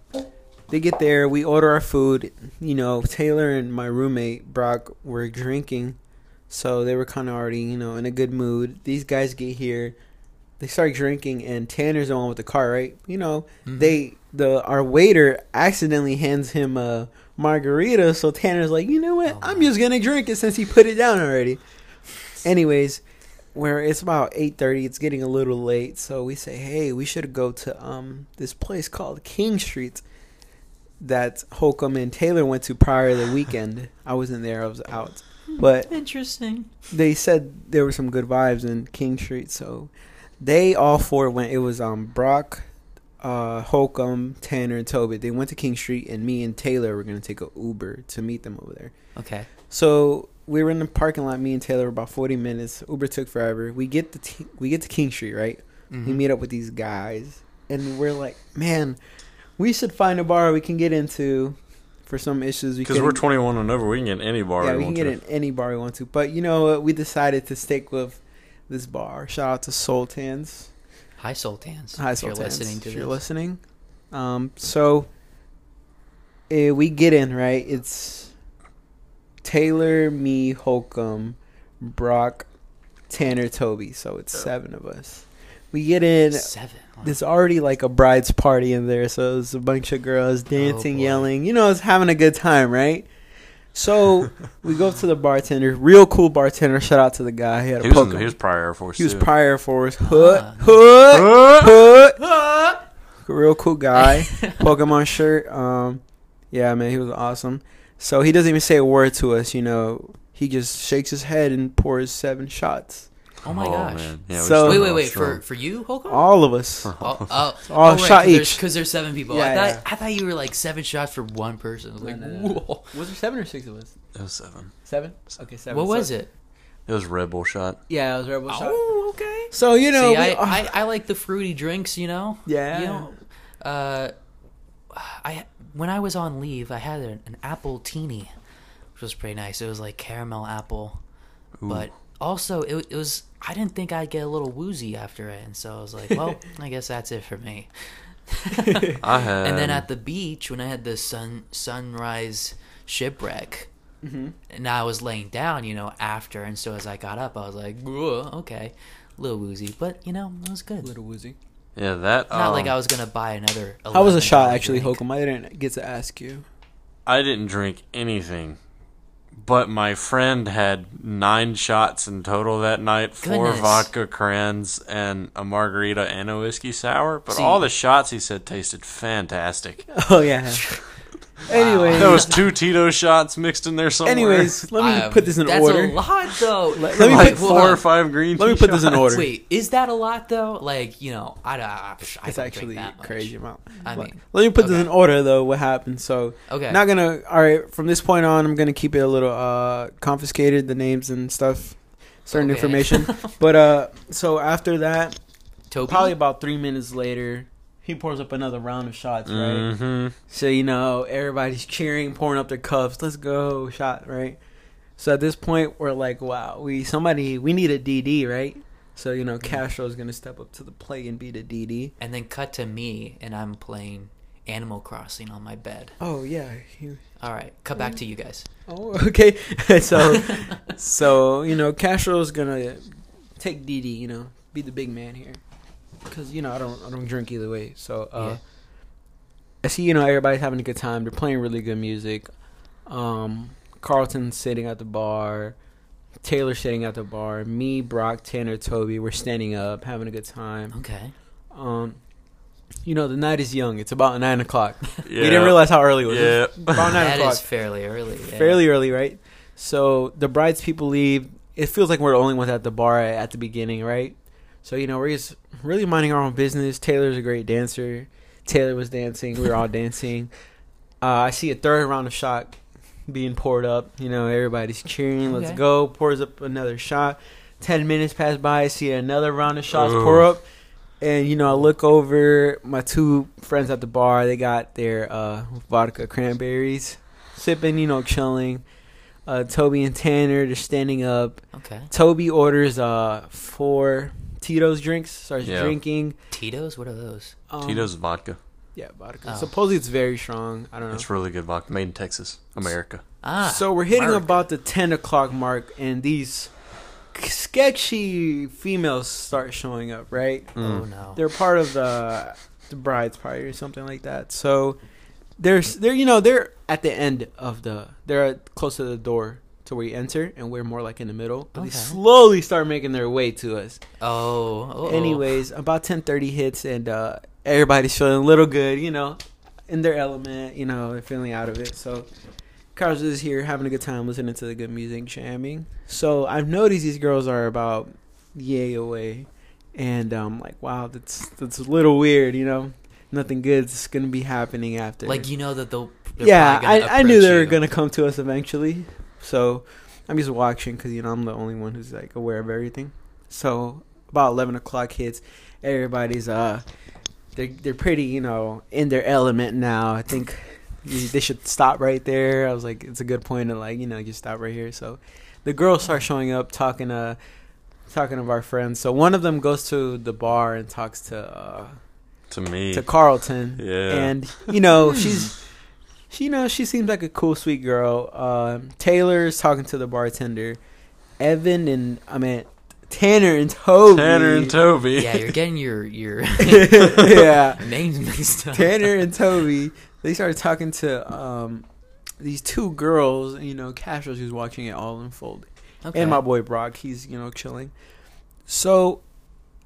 they get there. We order our food. You know, Taylor and my roommate, Brock, were drinking, so they were kind of already, you know, in a good mood. These guys get here. They start drinking, and Tanner's the one with the car, right? You know, our waiter accidentally hands him a margarita, so Tanner's like, you know what? I'm just going to drink it since he put it down already. Anyways, where it's about 8:30, it's getting a little late, so we say, hey, we should go to this place called King Street that Holcomb and Taylor went to prior to the weekend. I wasn't there. I was out. But interesting. They said there were some good vibes in King Street, so they all four went. It was Brock, Holcomb, Tanner, and Toby. They went to King Street, and me and Taylor were going to take an Uber to meet them over there. Okay. So we were in the parking lot, me and Taylor, about 40 minutes. Uber took forever. We get to King Street, right? Mm-hmm. We meet up with these guys, and we're like, man, we should find a bar we can get into for some issues. Because we're 21 and over. We can get in any bar we want to. In any bar we want to. But, you know, we decided to stick with this bar. Shout out to Sultans. Hi, Sultans. Hi, Sultans. If you're listening. So we get in, right? It's Taylor, me, Holcomb, Brock, Tanner, Toby. So it's 7 of us. We get in. 7. Wow. There's already like a bride's party in there. So it's a bunch of girls dancing, yelling. You know, it's having a good time, right? So we go to the bartender. Real cool bartender. Shout out to the guy. He was prior Air Force. Prior Air Force. Hood. Real cool guy. Pokemon shirt. Yeah, man, he was awesome. So he doesn't even say a word to us, you know. He just shakes his head and pours 7 shots. Oh, my gosh. Yeah, so, wait. For you, Holcomb? All of us. Shot each. Because there's 7 people. Yeah, I thought you were like 7 shots for one person. I was like, whoa. Was there 7 or 6 of us? It was 7. 7? Okay, 7. What was it? It was Red Bull shot. Yeah, it was Red Bull shot. Oh, okay. So, you know. See, I like the fruity drinks, you know. Yeah. You know, when I was on leave, I had an apple teeny, which was pretty nice. It was like caramel apple. Ooh. But also, it was. I didn't think I'd get a little woozy after it, and so I was like, well, I guess that's it for me. And then at the beach, when I had the sunrise shipwreck, and I was laying down, you know, after, and so as I got up, I was like, okay, a little woozy, but, you know, it was good. A little woozy. Yeah, that. Not like I was going to buy another. How was the shot, actually, Holcomb? I didn't get to ask you. I didn't drink anything. But my friend had 9 shots in total that night, 4 vodka crans and a margarita and a whiskey sour. But all the shots, he said, tasted fantastic. Oh, yeah. Anyways, that was 2 Tito shots mixed in there somewhere. Anyways, let me put this in order. That's a lot, though. Let me put 4 or 5 green tea shots. Let me put this in order. Wait, is that a lot, though? Like, you know, I it's actually a crazy amount. I mean, let me put this in order, though, what happened. So, not going to, all right, from this point on, I'm going to keep it a little confiscated, the names and stuff, certain information. But, so after that, probably about 3 minutes later, he pours up another round of shots, right? Mm-hmm. So, you know, everybody's cheering, pouring up their cups. Let's go, shot, right? So, at this point, we're like, wow, we need a DD, right? So, you know, Castro's going to step up to the plate and be the DD. And then cut to me, and I'm playing Animal Crossing on my bed. Oh, yeah. All right, cut back to you guys. Oh, okay. So, you know, Castro's going to take DD, you know, be the big man here. Because, you know, I don't drink either way. So, I see, you know, everybody's having a good time. They're playing really good music. Carlton's sitting at the bar. Taylor's sitting at the bar. Me, Brock, Tanner, Toby, we're standing up, having a good time. Okay. You know, the night is young. It's about 9 o'clock. We didn't realize how early it was. Yeah. About 9 o'clock. That is fairly early. Yeah. Fairly early, right? So, the bride's people leave. It feels like we're the only ones at the bar at the beginning, right? So, you know, we're just really minding our own business. Taylor's a great dancer. Taylor was dancing. We were all dancing. I see a third round of shot being poured up. You know, everybody's cheering. Let's go. Pours up another shot. 10 minutes pass by. I see another round of shots pour up. And, you know, I look over. My two friends at the bar, they got their vodka cranberries. Sipping, you know, chilling. Toby and Tanner, they're standing up. Okay. Toby orders 4... Tito's drinks, starts drinking. Tito's? What are those? Tito's vodka. Yeah, vodka. Oh. Supposedly it's very strong. I don't know. It's really good vodka. Made in Texas, America. So we're hitting about the 10 o'clock mark, and these sketchy females start showing up, right? Oh, no. They're part of the bride's party or something like that. So they're at the end of they're close to the door. To where you enter, and we're more like in the middle. But they slowly start making their way to us. Oh. Anyways, about 10:30 hits, and everybody's feeling a little good, you know, in their element, you know, they're feeling out of it. So, Carlos is here having a good time listening to the good music, jamming. So, I've noticed these girls are about yay away, and I'm like, wow, that's a little weird, you know. Nothing good's going to be happening after. Like, you know that they'll... Yeah, I knew they were going to come to us eventually. So, I'm just watching because, you know, I'm the only one who's, like, aware of everything. So, about 11 o'clock hits. Everybody's, they're pretty, you know, in their element now. I think they should stop right there. I was like, it's a good point to, like, you know, just stop right here. So, the girls start showing up, talking of our friends. So, one of them goes to the bar and talks to me. To Carlton. Yeah. And, you know, she seems like a cool, sweet girl. Taylor's talking to the bartender. Tanner and Toby. Yeah, you're getting your names mixed up. Tanner and Toby. They started talking to these two girls. You know, Castro's who's watching it all unfold. Okay. And my boy Brock, he's, you know, chilling. So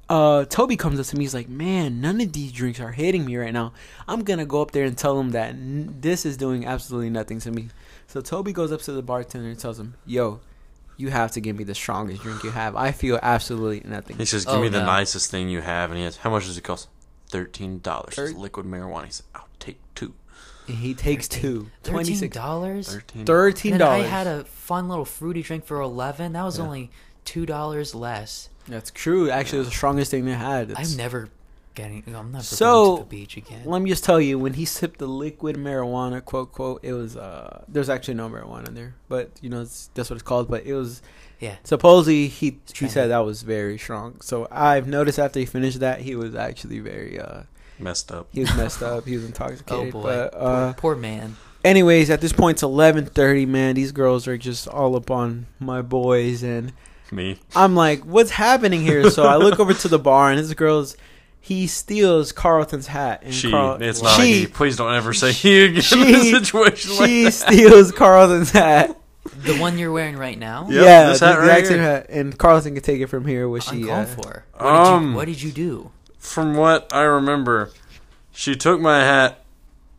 Toby comes up to me. He's like, man, none of these drinks are hitting me right now. I'm going to go up there and tell him that this is doing absolutely nothing to me. So Toby goes up to the bartender and tells him, yo, you have to give me the strongest drink you have. I feel absolutely nothing. He says, give me the nicest thing you have. And he says, how much does it cost? $13. It's liquid marijuana. He says, I'll take 2. And he takes 2. $13? $13. And I had a fun little fruity drink for $11. That was only $2 less. That's true. Actually, it was the strongest thing they had. I'm never going to the beach again. Let me just tell you, when he sipped the liquid marijuana, quote, quote, it was, there's actually no marijuana in there. But, you know, that's what it's called. But it was, supposedly, he said that was very strong. So I've noticed after he finished that, he was actually very, messed up. He was messed up. He was intoxicated. Oh, boy. But, poor man. Anyways, at this point, it's 11:30, man. These girls are just all up on my boys and... Me. I'm like, what's happening here? So I look over to the bar, and this girl's. He steals Carlton's hat. And it's not she. Like, please don't ever say he again in a situation like that. She steals Carlton's hat. The one you're wearing right now? Yep, yeah, this hat right here. Hat. And Carlton can take it from here. What she called for? What did you do? From what I remember, she took my hat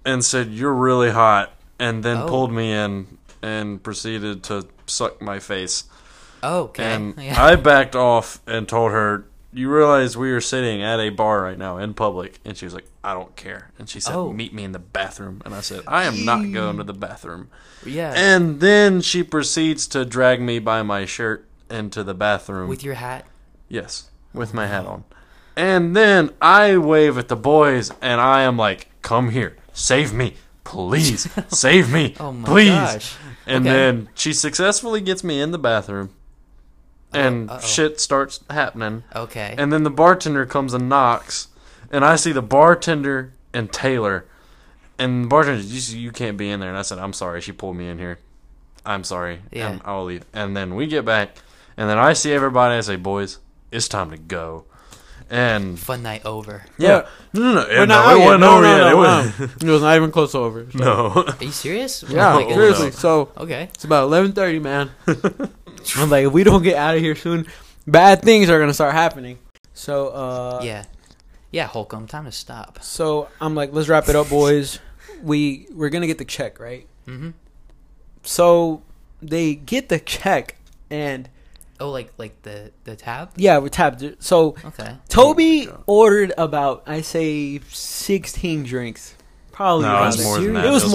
and said, "You're really hot." and then pulled me in and proceeded to suck my face. Okay. And I backed off and told her, you realize we are sitting at a bar right now in public. And she was like, I don't care. And she said, meet me in the bathroom. And I said, I am not going to the bathroom. Yeah. And then she proceeds to drag me by my shirt into the bathroom. With your hat? Yes, with my hat on. And then I wave at the boys, and I am like, come here. Save me. Please. Save me. Oh, my please. Gosh. And then she successfully gets me in the bathroom. And shit starts happening. Okay. And then the bartender comes and knocks. And I see the bartender and Taylor. And the bartender, you can't be in there. And I said, I'm sorry. She pulled me in here. I'm sorry. Yeah. And I'll leave. And then we get back. And then I see everybody. I say, boys, it's time to go. And fun night over. Yeah. No. It wasn't over yet. It was not even close to over. So. No. Are you serious? Yeah, like, seriously. No. So it's about 11:30, man. I'm like, if we don't get out of here soon, bad things are going to start happening. So, Yeah, Holcomb, time to stop. So, I'm like, let's wrap it up, boys. We're going to get the check, right? Mm-hmm. So, they get the check, and... Oh, like the tab? Yeah, we tabbed it. So, Toby ordered about, I say, 16 drinks. Probably. No, it was more than that. It was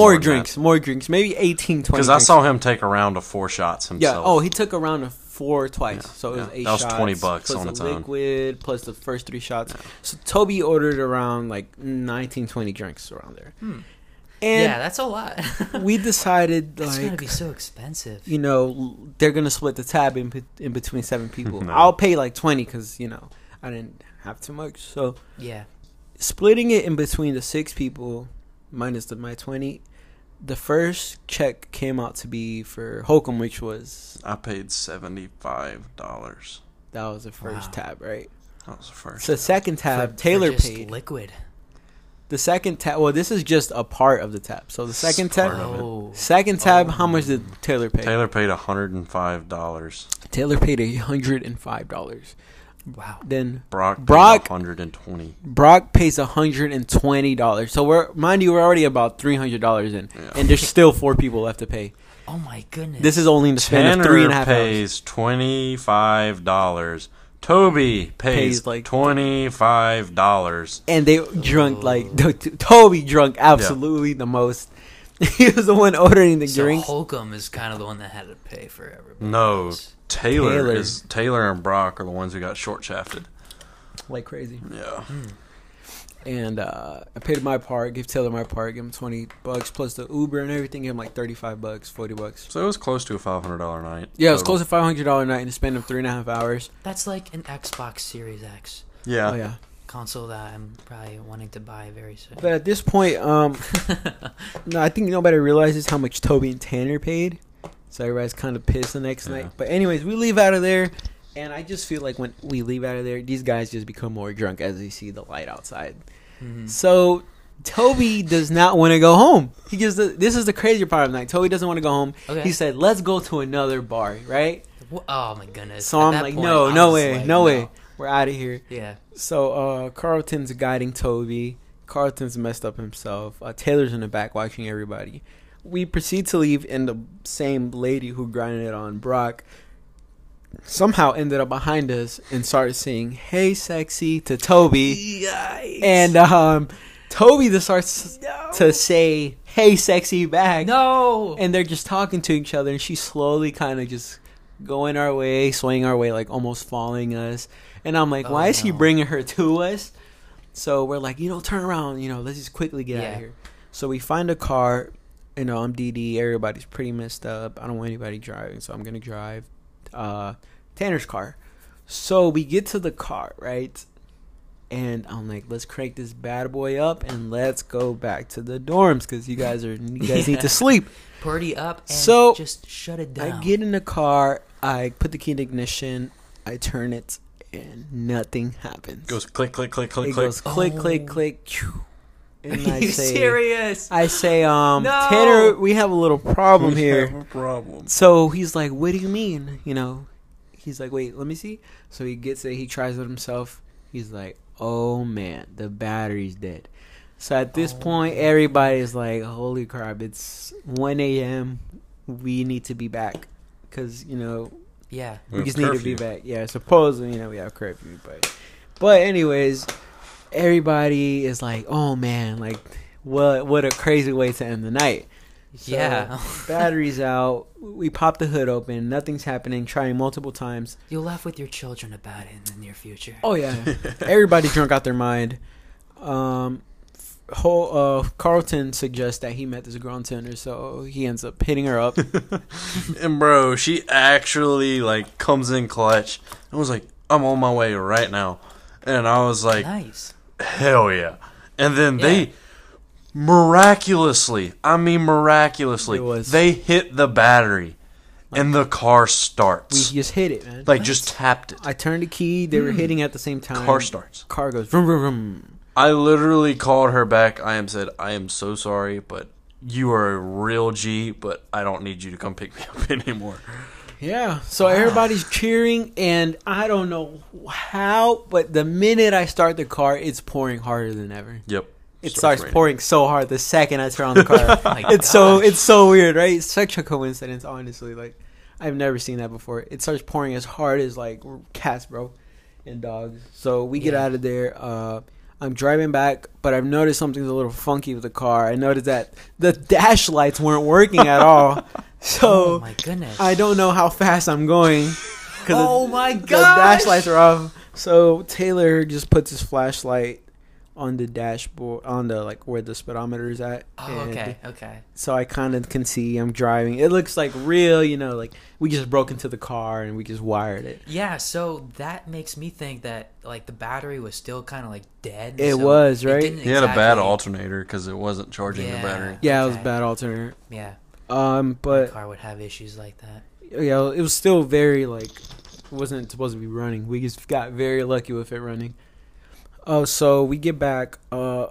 more drinks. Maybe 18, 20 Because I saw him take a round of 4 shots himself. Yeah, he took a round of 4 twice. Yeah. So it was 8 shots. That was $20 on its own. Plus the liquid, plus the first 3 shots. Yeah. So Toby ordered around like 19, 20 drinks around there. Hmm. And yeah, that's a lot. We decided, like, it's going to be so expensive. You know, they're going to split the tab in between 7 people. No. I'll pay like 20 because, you know, I didn't have too much. So, yeah. Splitting it in between the 6 people, minus my 20, the first check came out to be for Holcomb, which was... I paid $75. That was the first tab, right? That was the first. The second tab, Taylor paid. Liquid. The second tab, well, this is just a part of the tab. So the second tab, how much did Taylor pay? Taylor paid $105. Taylor paid $105. Wow. Then Brock paid $120. Brock pays $120. So we're already about $300 in, and there's still 4 people left to pay. Oh my goodness! This is only in the span of 3.5 hours. Tanner pays $25. Toby pays like $25, and they drunk Toby drunk absolutely the most. He was the one ordering the drinks. Holcomb is kind of the one that had to pay for everybody. No, Taylor and Brock are the ones who got short shafted like crazy. Yeah. And I paid my part, gave Taylor my part, gave him $20 plus the Uber and everything, gave him like $35, $40. So it was close to a $500 night. Yeah, it was close to $500 night in the span of 3.5 hours. That's like an Xbox Series X. Yeah. Oh, yeah. Console that I'm probably wanting to buy very soon. But at this point, no, I think nobody realizes how much Toby and Tanner paid. So everybody's kind of pissed the next night. But anyways, we leave out of there. And I just feel like when we leave out of there, these guys just become more drunk as they see the light outside. Mm-hmm. So Toby does not want to go home. He gives this is the crazier part of the night. Toby doesn't want to go home. Okay. He said, "Let's go to another bar," right? Oh my goodness! So I'm like, no way, we're out of here. Yeah. So Carlton's guiding Toby. Carlton's messed up himself. Taylor's in the back watching everybody. We proceed to leave, and the same lady who grinded on Brock somehow ended up behind us and started saying, "Hey, sexy," to Toby. Yikes. And Toby just starts to say, "Hey, sexy," back. No. And they're just talking to each other, and she's slowly kind of just going our way, swaying our way, like almost following us. And I'm like, why is he bringing her to us? So we're like, turn around, let's just quickly get out of here. So we find a car. I'm DD. Everybody's pretty messed up. I don't want anybody driving, so I'm going to drive Tanner's car. So we get to the car, right? And I'm like, let's crank this bad boy up and let's go back to the dorms because you guys need to sleep. Party up and just shut it down. I get in the car, I put the key in the ignition, I turn it, and nothing happens. Goes click, click, click, click, click. It goes click, click, click. And are you serious? I say, no. Tanner, we have a little problem here. We have a problem. So he's like, what do you mean? He's like, wait, let me see. So he gets it. He tries it himself. He's like, oh, man, the battery's dead. So at this point, everybody's like, holy crap, it's 1 a.m. We need to be back. Because, you know, yeah, we just need to be back. Yeah, supposedly, you know, we have curfew. But anyways, everybody is like, oh, man, like, what a crazy way to end the night. So, yeah. Batteries out. We pop the hood open. Nothing's happening. Trying multiple times. You'll laugh with your children about it in the near future. Oh, yeah. Everybody drunk out their mind. Carlton suggests that he met this girl on Tinder, so he ends up hitting her up. And, bro, she actually, like, comes in clutch. I was like, I'm on my way right now. And I was like, nice. Hell yeah. And then they... miraculously they hit the battery, like, and the car starts. We just hit it, man. Like, nice. Just tapped it. I turned the key. They were hitting at the same time. Car starts. Car goes vroom, vroom, vroom. I literally called her back. I am so sorry, but you are a real G, but I don't need you to come pick me up anymore. Yeah. So everybody's cheering, and I don't know how, but the minute I start the car, it's pouring harder than ever. Yep. It starts pouring so hard the second I turn on the car. It's so weird, right? It's such a coincidence, honestly. Like, I've never seen that before. It starts pouring as hard as, like, cats, bro, and dogs. So we get out of there. I'm driving back, but I've noticed something's a little funky with the car. I noticed that the dash lights weren't working at all. So, oh my goodness. I don't know how fast I'm going. Oh, my gosh. The dash lights are off. So Taylor just puts his flashlight on the dashboard, on the, like, where the speedometer is at. Oh, and okay. So I kind of can see I'm driving. It looks like real, you know, like we just broke into the car and we just wired it. Yeah, so that makes me think that, like, the battery was still kind of, like, dead. It was, right? He had a bad alternator because it wasn't charging the battery. Yeah, it was a bad alternator. Yeah. But the car would have issues like that. Yeah, it was still very, like, it wasn't supposed to be running. We just got very lucky with it running. Oh, so we get back.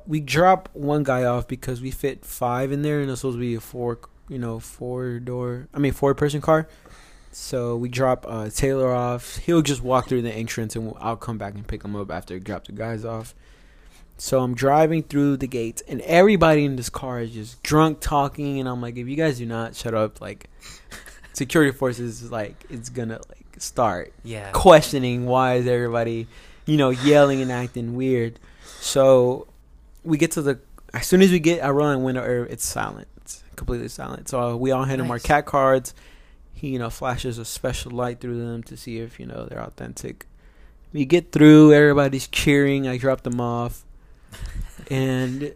We drop one guy off because we fit five in there, and it's supposed to be a four-person car. So we drop Taylor off. He'll just walk through the entrance, and I'll come back and pick him up after I drop the guys off. So I'm driving through the gates, and everybody in this car is just drunk talking, and I'm like, if you guys do not shut up, like, security forces is like, it's gonna, like, start questioning why is everybody, you know, yelling and acting weird. So we get to the, as soon as we get, I roll in the window, it's silent. It's completely silent. So we all hand him our cat cards. He, you know, flashes a special light through them to see if, you know, they're authentic. We get through, everybody's cheering. I drop them off. And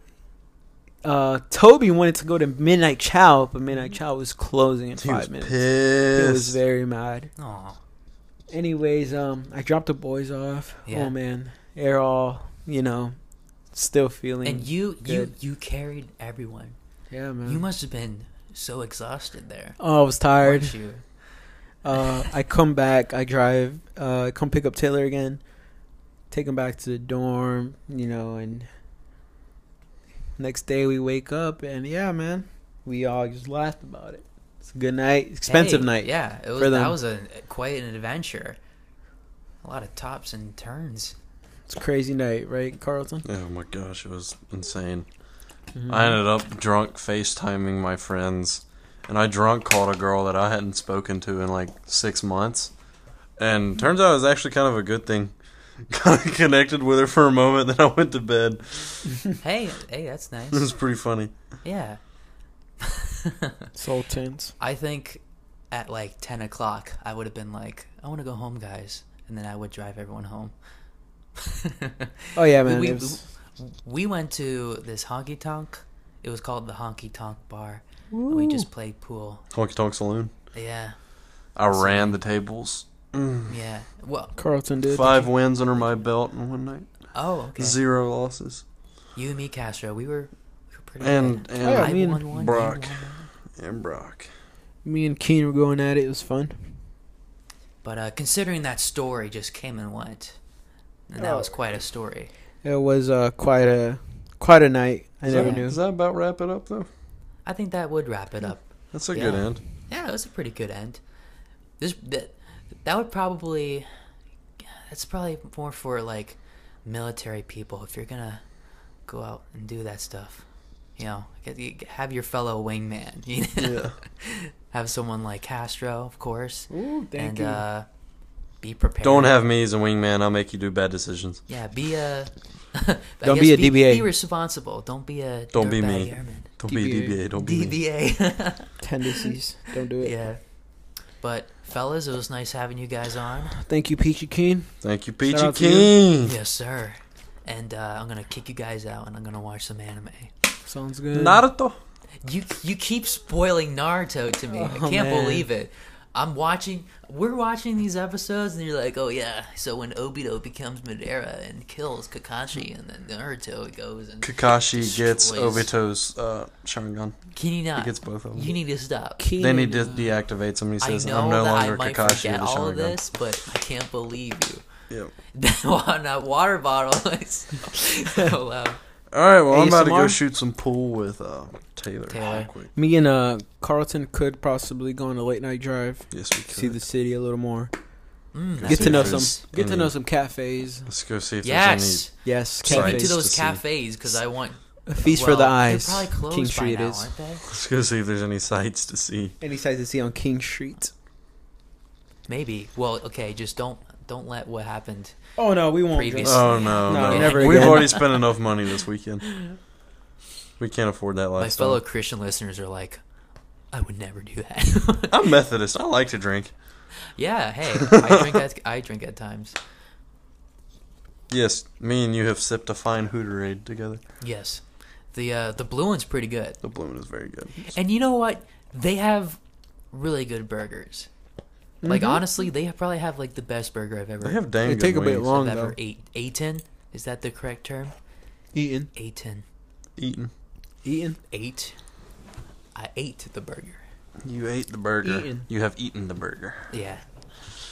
Toby wanted to go to Midnight Chow, but Midnight Chow was closing in 5 minutes. Pissed. He was very mad. Aww. Anyways, I dropped the boys off. Yeah. Oh man, they're all, you know, still feeling. And you carried everyone. Yeah, man. You must have been so exhausted there. Oh, I was tired. Weren't you? I come back. I drive. I come pick up Taylor again. Take him back to the dorm. You know, and next day we wake up and yeah, man, we all just laughed about it. Good night. Expensive night. Yeah, it was. That was quite an adventure. A lot of tops and turns. It's a crazy night, right, Carlton? Oh my gosh, it was insane. Mm-hmm. I ended up drunk FaceTiming my friends, and I drunk called a girl that I hadn't spoken to in like 6 months, and turns out it was actually kind of a good thing. Kind of connected with her for a moment, then I went to bed. Hey, that's nice. It was pretty funny. Yeah. Sultans. I think at like 10 o'clock I would have been like, I want to go home, guys, and then I would drive everyone home. Oh yeah, man. We went to this honky tonk. It was called the Honky Tonk Bar. Ooh. And we just played pool. Honky Tonk Saloon. Yeah, I ran the tables. Yeah, well, Carlton did. 5 wins under my belt in one night. Oh, okay. 0 losses. You and me, Castro. We were and Brock. And Brock. Me and Keen were going at it. It was fun. But considering that story just came and went, and that was quite a story. It was quite a night. I never knew. Does that about wrap it up, though? I think that would wrap it up. That's a good end. Yeah, it was a pretty good end. That would probably... That's probably more for, like, military people. If you're going to go out and do that stuff. You know, have your fellow wingman. You know? Yeah. Have someone like Castro, of course. Ooh, thank you. And be prepared. Don't have me as a wingman. I'll make you do bad decisions. Yeah, be a... Don't be a DBA. Be responsible. Don't be a... Don't be me. Airman. Don't be a DBA. Don't be DBA. Tendencies. Don't do it. Yeah. But, fellas, it was nice having you guys on. Thank you, Peachy Keen. Thank you, Peachy Keen. Yes, sir. And I'm going to kick you guys out, and I'm going to watch some anime. Sounds good. Naruto. You keep spoiling Naruto to me. I can't believe it. We're watching these episodes, and you're like, oh, yeah. So when Obito becomes Madara and kills Kakashi, and then Naruto goes and Kakashi gets Obito's Sharingan. Can you not? He gets both of them. You need to stop. They need to deactivate some. He says, I'm no longer Kakashi with the Sharingan. I know that I might forget all of this, but I can't believe you. Yeah. That water bottle is so loud. All right, well, I'm about to go shoot some pool with Taylor. Quick. Me and Carlton could possibly go on a late-night drive. Yes, we could. See the city a little more. Get to know some cafes. Let's go see if there's any. Yes, cafes. Get to those cafes because I want... A feast for the eyes. They're probably closed King Street by now, aren't they? Let's go see if there's any sights to see. Any sights to see on King Street? Maybe. Well, okay, just don't let what happened. Oh no, we won't. Oh no. Never again. We've already spent enough money this weekend. We can't afford that lifestyle. My fellow Christian listeners are like, I would never do that. I'm Methodist. I like to drink. Yeah, hey, I drink at times. Yes, me and you have sipped a fine Hooterade together. Yes, the blue one's pretty good. The blue one is very good. And you know what? They have really good burgers. Like, honestly, they probably have, like, the best burger I've ever eaten. They have dang good wings. They take a bit long, though. Eaten? Is that the correct term? Eaten. I ate the burger. You ate the burger. Eaten. You have eaten the burger. Yeah.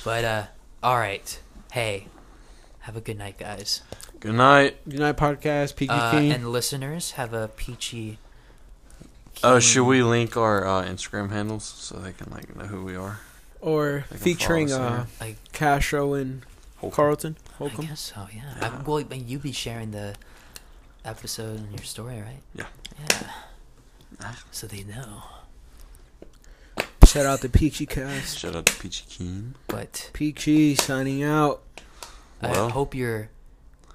But, all right. Hey, have a good night, guys. Good night. Good night, podcast. Peachy King. And listeners, have a peachy... should we link our Instagram handles so they can, like, know who we are? Or featuring Castro and Holcomb. I guess so, yeah. Well, you be sharing the episode and your story, right? Yeah. So they know. Shout out to Peachy Cast. Shout out to Peachy Keen. But Peachy signing out. I hope you're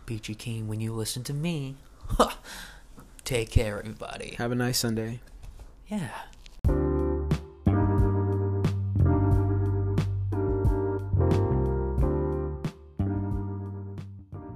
Peachy Keen when you listen to me. Take care, everybody. Have a nice Sunday. Yeah.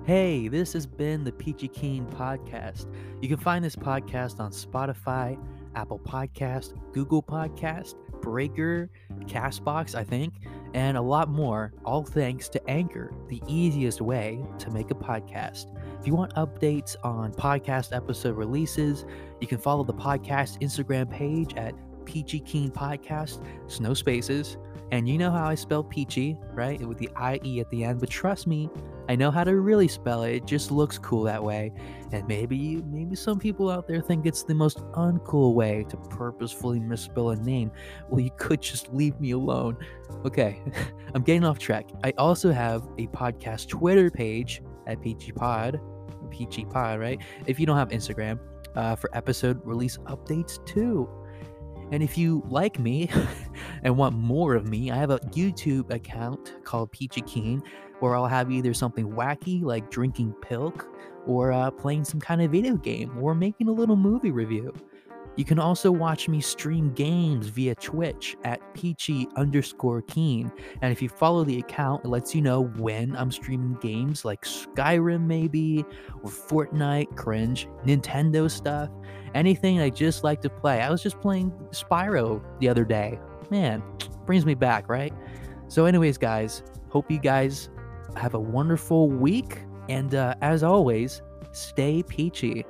Hey, this has been the Peachy Keen Podcast. You can find this podcast on Spotify, Apple Podcast, Google Podcast, Breaker, CastBox, I think, and a lot more, all thanks to Anchor, the easiest way to make a podcast. If you want updates on podcast episode releases, you can follow the podcast Instagram page at Peachy Keen Podcast, no spaces. And you know how I spell peachy, right? With the IE at the end. But trust me, I know how to really spell it. It just looks cool that way. And maybe some people out there think it's the most uncool way to purposefully misspell a name. Well, you could just leave me alone. Okay, I'm getting off track. I also have a podcast Twitter page at Peachy Pod, right? If you don't have Instagram, for episode release updates too. And if you like me and want more of me, I have a YouTube account called Peachy Keen where I'll have either something wacky like drinking pilk or playing some kind of video game or making a little movie review. You can also watch me stream games via Twitch at Peachy_Keen. And if you follow the account, it lets you know when I'm streaming games like Skyrim maybe, or Fortnite, cringe, Nintendo stuff, anything I just like to play. I was just playing Spyro the other day. Man, brings me back, right? So anyways, guys, hope you guys have a wonderful week. And as always, stay peachy.